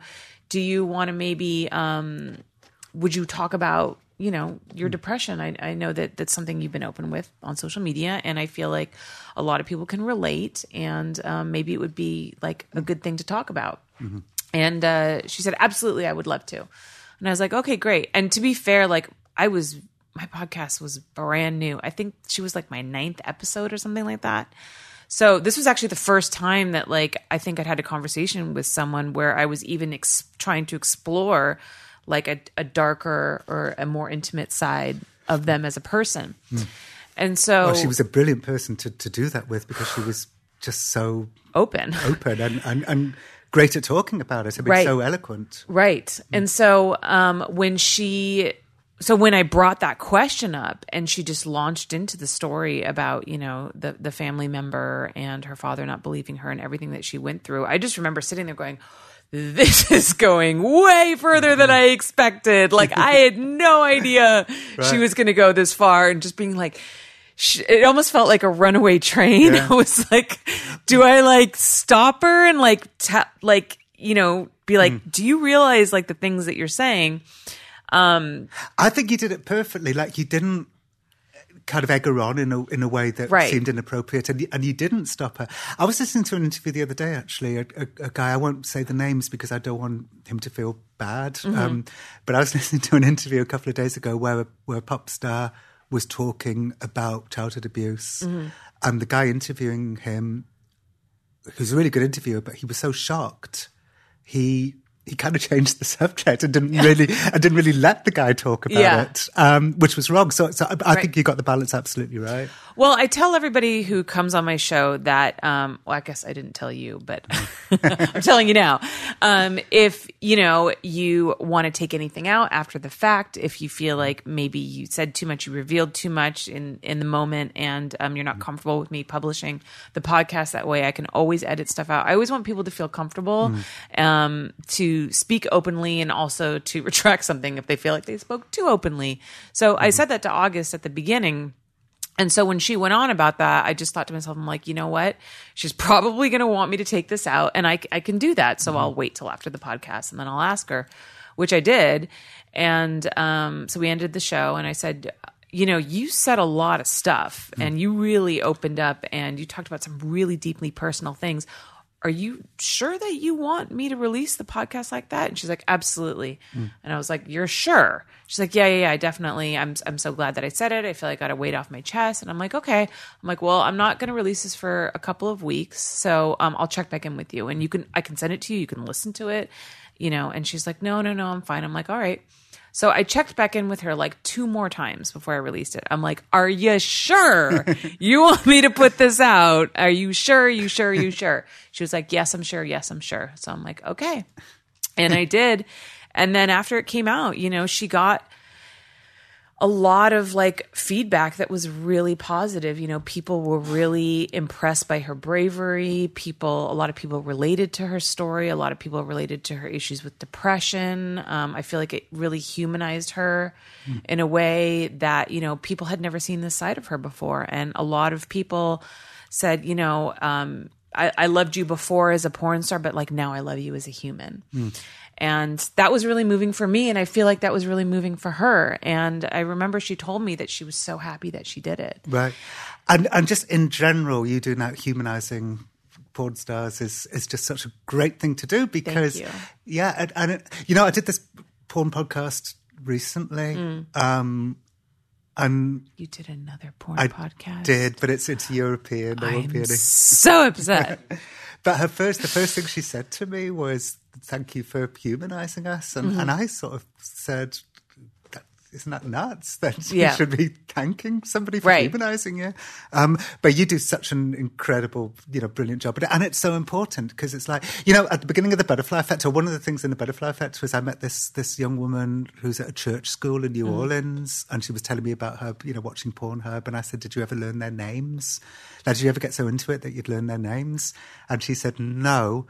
do you want to maybe, would you talk about, you know, your depression? I know that that's something you've been open with on social media, and I feel like a lot of people can relate, and maybe it would be like a good thing to talk about. Mm-hmm. And she said, absolutely, I would love to. And I was like, okay, great. And to be fair, like, my podcast was brand new. I think she was like my 9th episode or something like that. So this was actually the first time that, like, I think I'd had a conversation with someone where I was even trying to explore like a darker or a more intimate side of them as a person. And so... Well, she was a brilliant person to do that with, because she was just so... Open and great at talking about it. I mean, right. So eloquent. Right. And so when I brought that question up and she just launched into the story about, you know, the family member and her father not believing her and everything that she went through, I just remember sitting there going... This is going way further than I expected. Like, I had no idea she was going to go this far, and just being like, it almost felt like a runaway train. Yeah. I was like, do I like stop her and like, like, you know, be like, do you realize like the things that you're saying? I think you did it perfectly. Like, you didn't kind of egg her on in a way that seemed inappropriate, and you didn't stop her. I was listening to an interview the other day, actually, a guy, I won't say the names because I don't want him to feel bad, but I was listening to an interview a couple of days ago where a pop star was talking about childhood abuse, and the guy interviewing him, who's a really good interviewer, but he was so shocked, he he kind of changed the subject and didn't really let the guy talk about it, which was wrong. So I think you got the balance absolutely right. Well, I tell everybody who comes on my show that, well, I guess I didn't tell you, but I'm telling you now. If, you want to take anything out after the fact, if you feel like maybe you said too much, you revealed too much in the moment, and you're not comfortable with me publishing the podcast that way, I can always edit stuff out. I always want people to feel comfortable to speak openly and also to retract something if they feel like they spoke too openly. So I said that to August at the beginning. And so when she went on about that, I just thought to myself, I'm like, you know what? She's probably going to want me to take this out, and I can do that. So I'll wait till after the podcast and then I'll ask her, which I did. And so we ended the show and I said, you said a lot of stuff and you really opened up and you talked about some really deeply personal things. Are you sure that you want me to release the podcast like that? And she's like, absolutely. And I was like, you're sure? She's like, yeah, definitely. I'm so glad that I said it. I feel like I got a weight off my chest. And I'm like, okay. I'm like, well, I'm not going to release this for a couple of weeks. So I'll check back in with you. And I can send it to you. You can listen to it, And she's like, no, I'm fine. I'm like, all right. So I checked back in with her like 2 more times before I released it. I'm like, are you sure you want me to put this out? Are you sure? You sure? She was like, yes, I'm sure. Yes, I'm sure. So I'm like, okay. And I did. And then after it came out, she got a lot of feedback that was really positive. People were really impressed by her bravery. A lot of people related to her story. A lot of people related to her issues with depression. I feel like it really humanized her in a way that, people had never seen this side of her before. And a lot of people said, I loved you before as a porn star, but now I love you as a human. And that was really moving for me. And I feel like that was really moving for her. And I remember she told me that she was so happy that she did it. Right. And just in general, you do now humanizing porn stars is just such a great thing to do because, I did this porn podcast recently. You did another porn podcast. I did, but it's European. I'm so upset. But the first thing she said to me was, thank you for humanizing us. And, and I sort of said, isn't that nuts that you should be thanking somebody for humanizing you? But you do such an incredible, brilliant job. And it's so important because it's at the beginning of The Butterfly Effect, or one of the things in The Butterfly Effect was I met this young woman who's at a church school in New Orleans, and she was telling me about her, watching Pornhub. And I said, did you ever learn their names? Now, did you ever get so into it that you'd learn their names? And she said, no.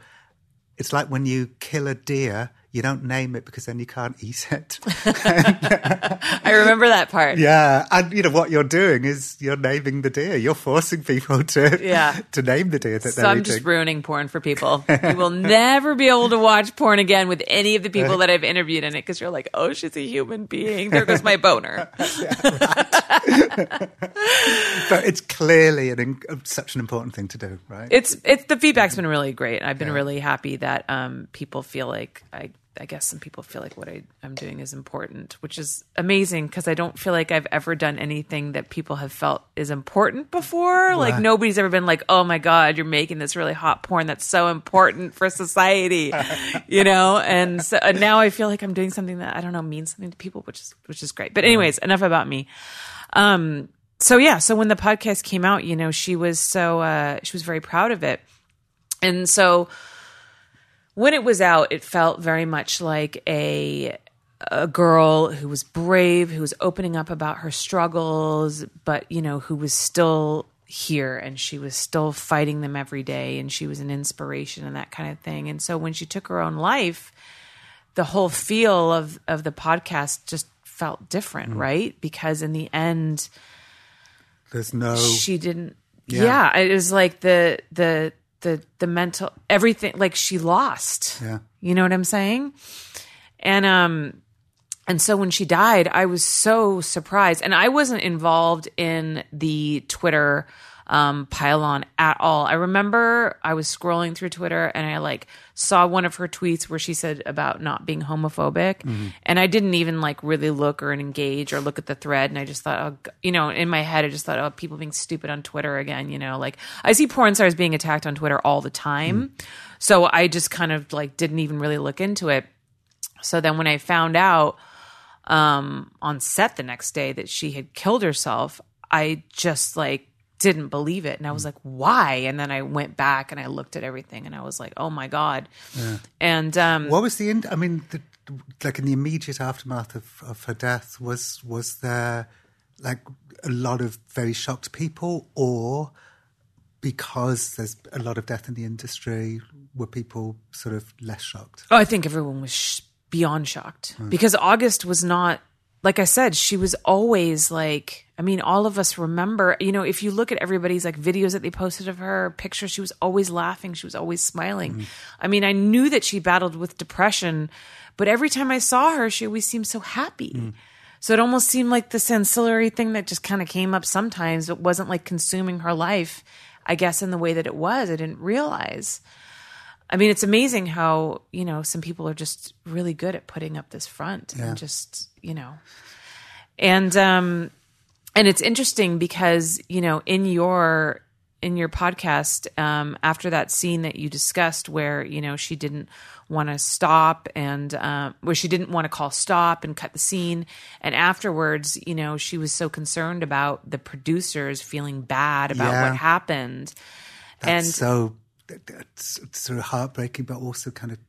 It's like when you kill a deer, you don't name it because then you can't eat it. I remember that part. Yeah. And, what you're doing is you're naming the deer. You're forcing people to name the deer that they're eating. So I'm just ruining porn for people. You will never be able to watch porn again with any of the people that I've interviewed in it because you're like, oh, she's a human being. There goes my boner. But it's clearly such an important thing to do, right? It's the feedback's been really great. I've been really happy that people feel like I guess some people feel like what I'm doing is important, which is amazing because I don't feel like I've ever done anything that people have felt is important before. Right. Like nobody's ever been like, oh my God, you're making this really hot porn that's so important for society, And so now I feel like I'm doing something that, I don't know, means something to people, which is great. But anyways, enough about me. So when the podcast came out, she was she was very proud of it. And so when it was out, it felt very much like a girl who was brave, who was opening up about her struggles, but, who was still here and she was still fighting them every day and she was an inspiration and that kind of thing. And so when she took her own life, the whole feel of the podcast just felt different, right? Because in the end, she didn't. Yeah, it was like the mental everything, like she lost. Yeah. You know what I'm saying? And so when she died, I was so surprised. And I wasn't involved in the Twitter pile on at all. I remember I was scrolling through Twitter and I saw one of her tweets where she said about not being homophobic. Mm-hmm. And I didn't even really look or engage or look at the thread. And I just thought, oh, in my head, I just thought, oh, people being stupid on Twitter again, I see porn stars being attacked on Twitter all the time. Mm-hmm. So I just kind of didn't even really look into it. So then when I found out on set the next day that she had killed herself, I just didn't believe it. And I was like, why? And then I went back and I looked at everything and I was like, oh my God. Yeah. And what was the end? I mean, in the immediate aftermath of her death, was there a lot of very shocked people, or because there's a lot of death in the industry, were people sort of less shocked? Oh, I think everyone was beyond shocked, because August was not, like I said, she was always all of us remember, if you look at everybody's videos that they posted of her, pictures, she was always laughing. She was always smiling. Mm. I knew that she battled with depression, but every time I saw her, she always seemed so happy. Mm. So it almost seemed like this ancillary thing that just kind of came up sometimes. It wasn't consuming her life, I guess, in the way that it was. I didn't realize. It's amazing how, some people are just really good at putting up this front and just, and it's interesting because, in your podcast, after that scene that you discussed where, she didn't want to stop and, where she didn't want to call stop and cut the scene. And afterwards, she was so concerned about the producers feeling bad about what happened. It's sort of heartbreaking, but also kind of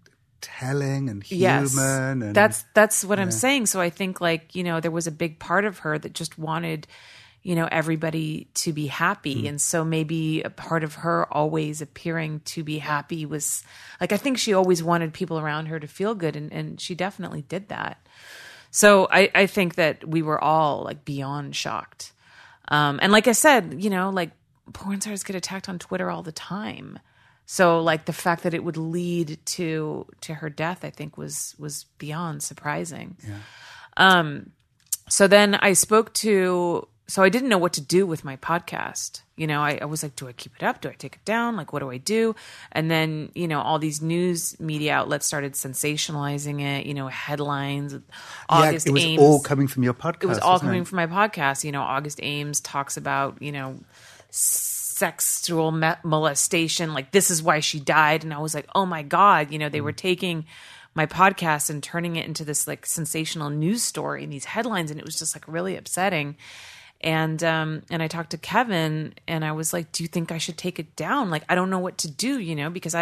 telling and human. Yes, and that's what I'm saying. So I think there was a big part of her that just wanted, everybody to be happy. Mm. And so maybe a part of her always appearing to be happy was I think she always wanted people around her to feel good. And she definitely did that. So I think that we were all beyond shocked. And like I said, porn stars get attacked on Twitter all the time. So the fact that it would lead to her death, I think was beyond surprising. Yeah. So then I spoke to, so I didn't know what to do with my podcast. I was do I keep it up? Do I take it down? What do I do? And then, all these news media outlets started sensationalizing it, headlines. August Ames. It was all coming from your podcast. It was all coming from my podcast. August Ames talks about, sexual molestation, this is why she died. And I was like, oh my God, they were taking my podcast and turning it into this sensational news story in these headlines. And it was just really upsetting. And I talked to Kevin and I was like, do you think I should take it down? I don't know what to do, because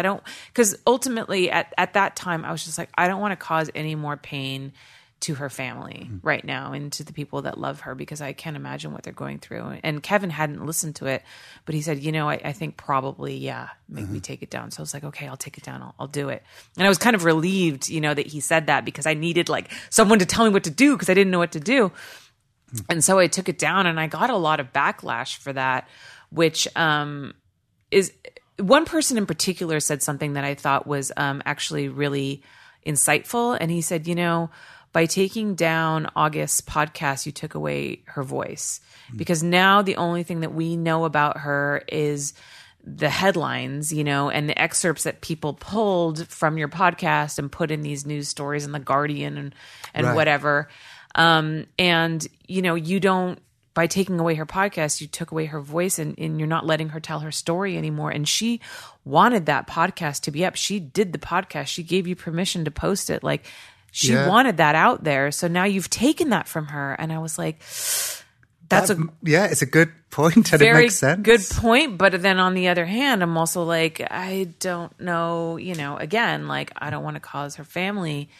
because ultimately at that time I was just I don't want to cause any more pain to her family right now and to the people that love her, because I can't imagine what they're going through. And Kevin hadn't listened to it, but he said, I think probably, make me take it down. So I was like, okay, I'll take it down. I'll do it. And I was kind of relieved, that he said that, because I needed someone to tell me what to do, because I didn't know what to do. Mm. And so I took it down and I got a lot of backlash for that, which is one person in particular said something that I thought was actually really insightful. And he said, by taking down August's podcast, you took away her voice, because now the only thing that we know about her is the headlines, and the excerpts that people pulled from your podcast and put in these news stories in The Guardian and right. whatever. And, you don't, by taking away her podcast, you took away her voice and you're not letting her tell her story anymore. And she wanted that podcast to be up. She did the podcast. She gave you permission to post it. She wanted that out there. So now you've taken that from her. And I was like, it's a good point. And it makes sense. Good point. But then on the other hand, I'm also I don't know, again, I don't want to cause her family,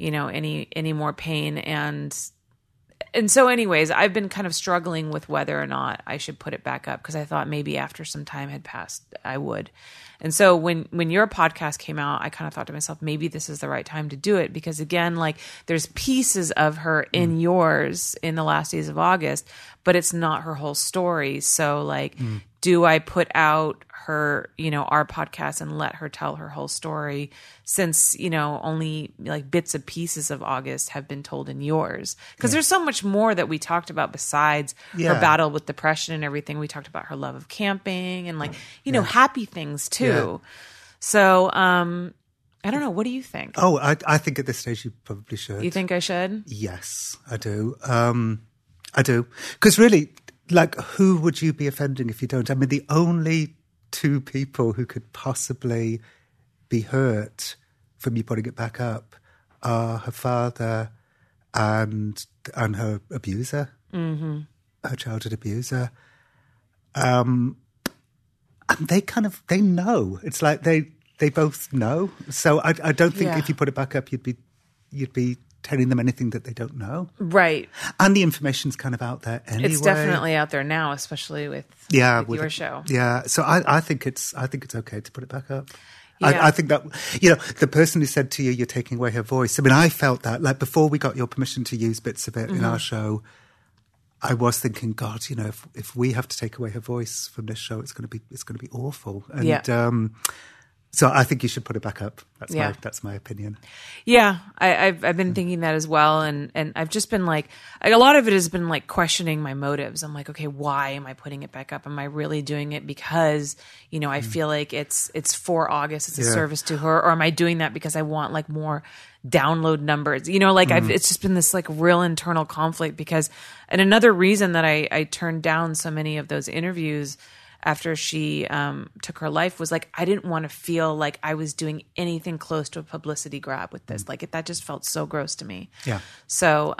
any more pain. And so anyways, I've been kind of struggling with whether or not I should put it back up, because I thought maybe after some time had passed, I would. And so when your podcast came out, I kind of thought to myself, maybe this is the right time to do it, because again, there's pieces of her in yours in The Last Days of August, but it's not her whole story. So do I put out her, you know, our podcast and let her tell her whole story, since, you know, only like bits and pieces of August have been told in yours? Because there's so much more that we talked about besides her battle with depression and everything. We talked about her love of camping and, like, you know, happy things too. Yeah. So, I don't know. What do you think? Oh, I think at this stage you probably should. You think I should? Yes, I do. I do. Because really, like, who would you be offending if you don't? I mean, the only two people who could possibly be hurt from you putting it back up are her father and her abuser, her childhood abuser. And they kind of, they know. It's like they both know. So I don't think if you put it back up, you'd be telling them anything that they don't know. Right. And the information's kind of out there anyway. It's definitely out there now, especially with your show. Yeah. So I think it's okay to put it back up. Yeah. I think that, you know, the person who said to you, you're taking away her voice. I mean, I felt that, like, before we got your permission to use bits of it in our show, I was thinking, God, you know, if we have to take away her voice from this show, it's going to be awful. And, so I think you should put it back up. That's my opinion. Yeah, I've been thinking that as well, and I've just been like, a lot of it has been like questioning my motives. I'm like, okay, why am I putting it back up? Am I really doing it because, you know, I feel like it's for August, it's a service to her, or am I doing that because I want, like, more download numbers? You know, like, it's just been this, like, real internal conflict because, and another reason that I turned down so many of those interviews after she took her life was, like, I didn't want to feel like I was doing anything close to a publicity grab with this. Like, that just felt so gross to me. Yeah. So,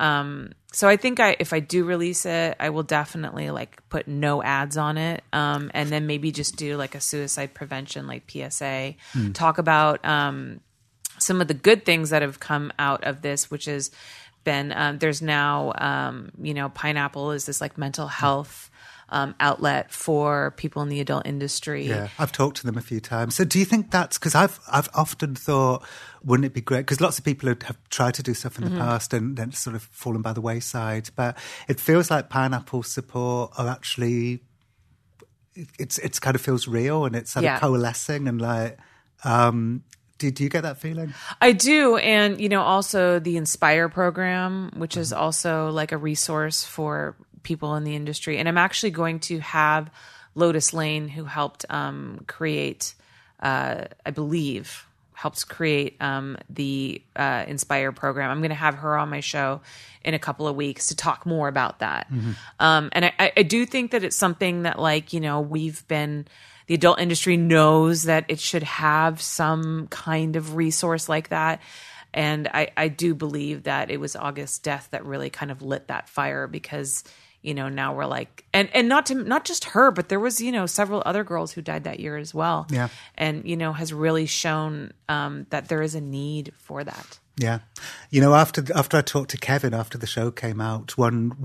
so I think if I do release it, I will definitely, like, put no ads on it. And then maybe just do, like, a suicide prevention, like, PSA, talk about some of the good things that have come out of this, which has been, there's now, you know, Pineapple is this, like, mental health outlet for people in the adult industry. Yeah, I've talked to them a few times. So do you think that's, because I've often thought, wouldn't it be great, because lots of people have tried to do stuff in the past and then sort of fallen by the wayside, but it feels like Pineapple support are actually, it's kind of feels real and it's sort of coalescing and, like, do you get that feeling? I do. And, you know, also the Inspire program, which is also, like, a resource for people in the industry. And I'm actually going to have Lotus Lane, who helped create, I believe, helps create the Inspire program. I'm going to have her on my show in a couple of weeks to talk more about that. And I do think that it's something that, like, you know, the adult industry knows that it should have some kind of resource like that. And I do believe that it was August's death that really kind of lit that fire, because, you know, now we're like, and not just her, but there was, you know, several other girls who died that year as well. Yeah. And, you know, has really shown that there is a need for that. Yeah. You know, after I talked to Kevin, after the show came out, one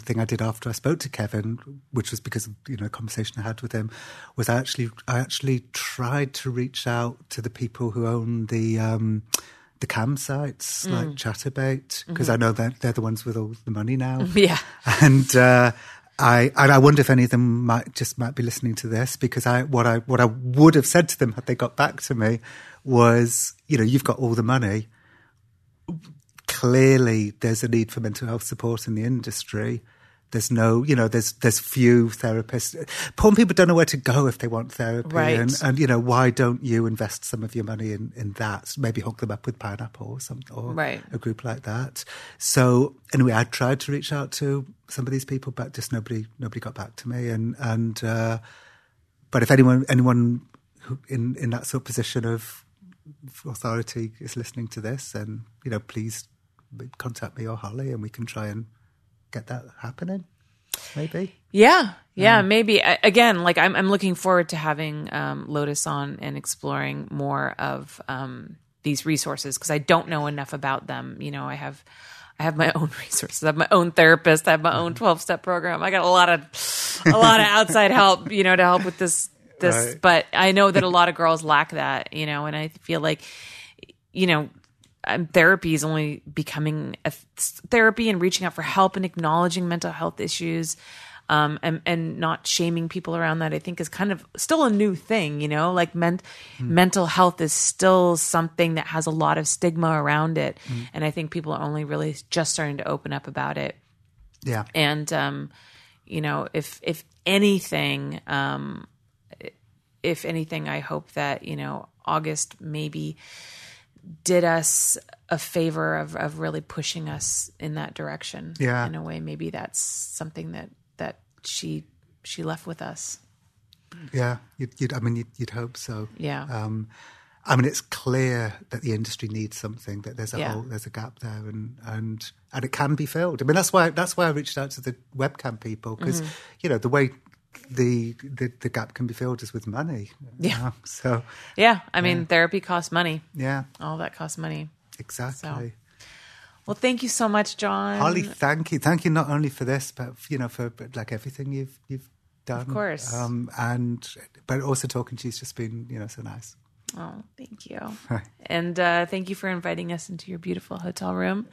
thing I did after I spoke to Kevin, which was because of, you know, a conversation I had with him, was I actually tried to reach out to the people who own the cam sites, like Chatterbait, because I know that they're the ones with all the money now. Yeah. And I wonder if any of them might be listening to this, because what I would have said to them had they got back to me was, you know, you've got all the money. Clearly there's a need for mental health support in the industry. There's no, you know, there's few therapists. Porn people don't know where to go if they want therapy. Right. And you know, why don't you invest some of your money in that? Maybe hook them up with Pineapple or something, or a group like that. So anyway, I tried to reach out to some of these people, but just nobody got back to me. And but if anyone who in that sort of position of authority is listening to this, then, you know, please contact me or Holly, and we can try and get that happening, maybe. Yeah, maybe. Again, like, I'm looking forward to having Lotus on and exploring more of these resources, because I don't know enough about them. You know, I have my own resources. I have my own therapist. I have my own 12-step program. I got a lot of outside help, you know, to help with this. Right. But I know that a lot of girls lack that, you know, and I feel like, you know, therapy is only becoming therapy and reaching out for help and acknowledging mental health issues and not shaming people around that, I think, is kind of still a new thing, you know, like mental health is still something that has a lot of stigma around it. Mm. And I think people are only really just starting to open up about it. Yeah. And, you know, if anything, I hope that, you know, August maybe did us a favor of really pushing us in that direction. Yeah. In a way, maybe that's something that she left with us. Yeah. You'd hope so. Yeah. I mean, it's clear that the industry needs something, that there's there's a gap there and it can be filled. I mean, that's why I reached out to the webcam people, because, you know, the way the gap can be filled is with money. Yeah. You know? So. Yeah. I mean, therapy costs money. Yeah. All that costs money. Exactly. So. Well, thank you so much, Jon. Holly, thank you. Thank you not only for this, but, you know, for like everything you've done. Of course. But also talking to you's just been, you know, so nice. Oh, thank you. And thank you for inviting us into your beautiful hotel room.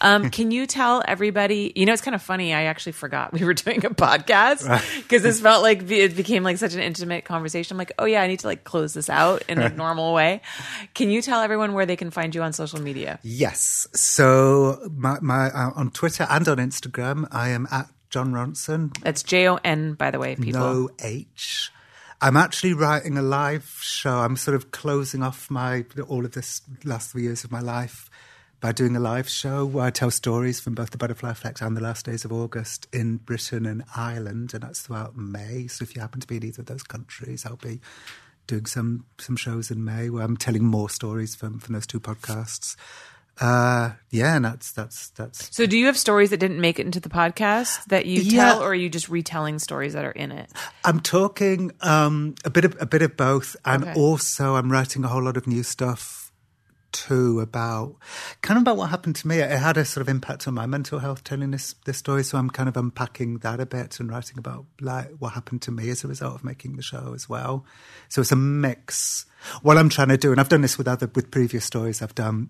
Can you tell everybody, you know, it's kind of funny. I actually forgot we were doing a podcast because this felt like it became like such an intimate conversation. I'm like, oh yeah, I need to like close this out in a normal way. Can you tell everyone where they can find you on social media? Yes. So my on Twitter and on Instagram, I am at Jon Ronson. That's Jon, by the way, people. No H. I'm actually writing a live show. I'm sort of closing off all of this last 3 years of my life by doing a live show where I tell stories from both The Butterfly Effect and The Last Days of August in Britain and Ireland, and that's throughout May. So if you happen to be in either of those countries, I'll be doing some shows in May where I'm telling more stories from those two podcasts. And that's. So do you have stories that didn't make it into the podcast that you tell, or are you just retelling stories that are in it? I'm talking, a bit of both. And also I'm writing a whole lot of new stuff too about what happened to me. It had a sort of impact on my mental health telling this story. So I'm kind of unpacking that a bit and writing about like what happened to me as a result of making the show as well. So it's a mix. What I'm trying to do, and I've done this with previous stories I've done,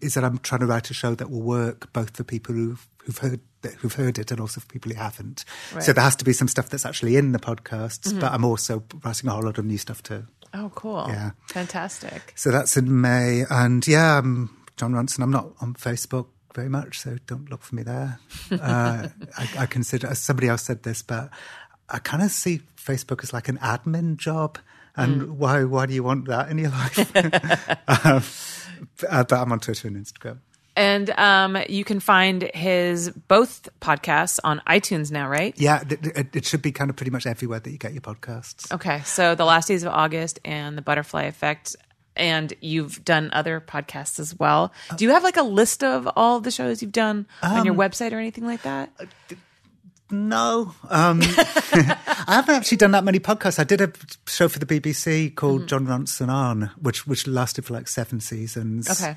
is that I'm trying to write a show that will work both for people who've heard it and also for people who haven't. Right. So there has to be some stuff that's actually in the podcasts, but I'm also writing a whole lot of new stuff too. Oh, cool. Yeah. Fantastic. So that's in May. And yeah, I'm Jon Ronson. I'm not on Facebook very much, so don't look for me there. I consider, somebody else said this, but I kind of see Facebook as like an admin job. And why do you want that in your life? But I'm on Twitter and Instagram. And you can find his both podcasts on iTunes now, right? Yeah, it should be kind of pretty much everywhere that you get your podcasts. Okay, so The Last Days of August and The Butterfly Effect, and you've done other podcasts as well. Do you have like a list of all the shows you've done on your website or anything like that? No. I haven't actually done that many podcasts. I did a show for the BBC called Jon Ronson On, which lasted for like 7 seasons. Okay.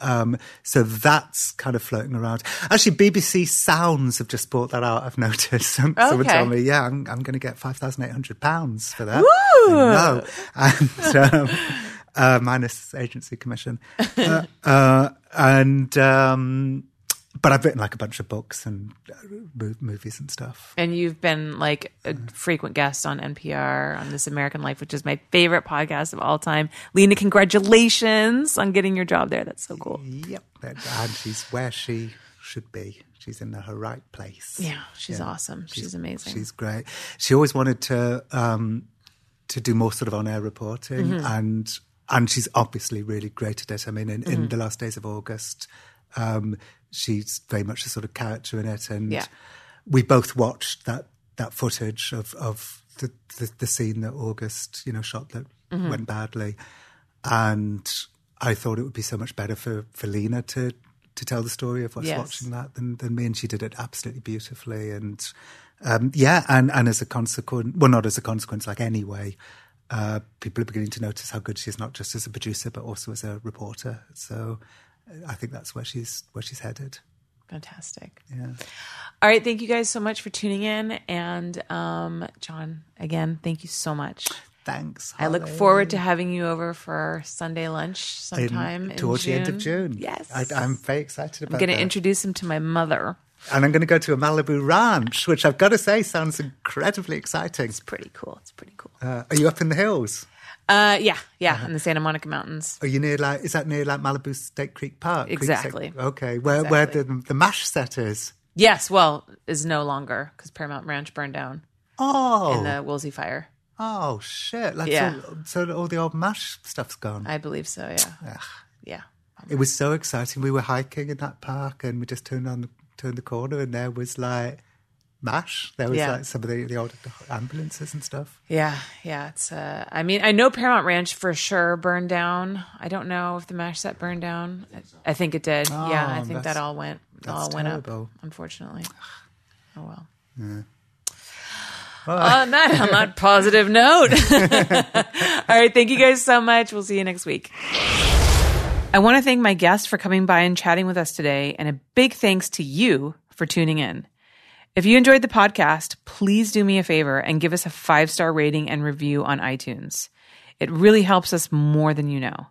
So that's kind of floating around. Actually, BBC Sounds have just bought that out, I've noticed. Okay. Someone told me, yeah, I'm going to get £5,800 for that. Woo! No. And minus agency commission. But I've written like a bunch of books and movies and stuff. And you've been like a frequent guest on NPR, on This American Life, which is my favorite podcast of all time. Lena, congratulations on getting your job there. That's so cool. Yep. And she's where she should be. She's in her right place. Yeah, she's awesome. She's amazing. She's great. She always wanted to do more sort of on-air reporting. And she's obviously really great at it. I mean, in The Last Days of August... she's very much a sort of character in it, and we both watched that footage of the scene that August, you know, shot that went badly, and I thought it would be so much better for Lena to tell the story of what's watching that than me, and she did it absolutely beautifully, and and as a consequence, well, not as a consequence, like anyway. People are beginning to notice how good she is, not just as a producer but also as a reporter. So. I think that's where she's headed. Fantastic. Yeah. All right. Thank you guys so much for tuning in. And Jon, again, thank you so much. Thanks, Holly. I look forward to having you over for Sunday lunch sometime towards the end of June. Yes. I'm very excited about that. I'm going to introduce him to my mother. And I'm going to go to a Malibu ranch, which I've got to say sounds incredibly exciting. It's pretty cool. It's pretty cool. Are you up in the hills? Yeah, in the Santa Monica Mountains. Are you near, like, is that near, like, Malibu State Creek Park? Exactly. Okay, where the MASH set is. Yes, well, is no longer, because Paramount Ranch burned down. Oh. In the Woolsey fire. Oh, shit. So all the old MASH stuff's gone. I believe so, yeah. Ugh. Yeah. It was so exciting. We were hiking in that park and we just turned the corner and there was, like, MASH. There was, like, some of the old ambulances and stuff. Yeah, yeah. It's. I mean, I know Paramount Ranch for sure burned down. I don't know if the MASH set burned down. I think it did. Oh, yeah, I think that all went terrible. Up, unfortunately. Oh, well. Yeah. Well, on that positive note. All right, thank you guys so much. We'll see you next week. I want to thank my guests for coming by and chatting with us today, and a big thanks to you for tuning in. If you enjoyed the podcast, please do me a favor and give us a 5-star rating and review on iTunes. It really helps us more than you know.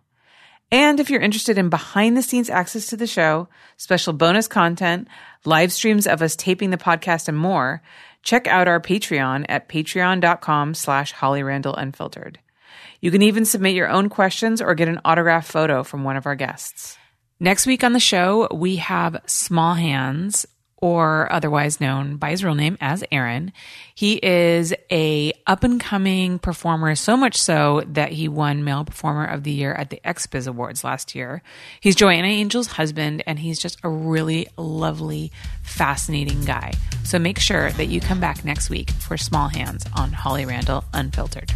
And if you're interested in behind-the-scenes access to the show, special bonus content, live streams of us taping the podcast, and more, check out our Patreon at patreon.com/HollyRandallUnfiltered. You can even submit your own questions or get an autographed photo from one of our guests. Next week on the show, we have Small Hands, or otherwise known by his real name as Aaron. He is a up-and-coming performer, so much so that he won Male Performer of the Year at the XBiz Awards last year. He's Joanna Angel's husband, and he's just a really lovely, fascinating guy. So make sure that you come back next week for Small Hands on Holly Randall Unfiltered.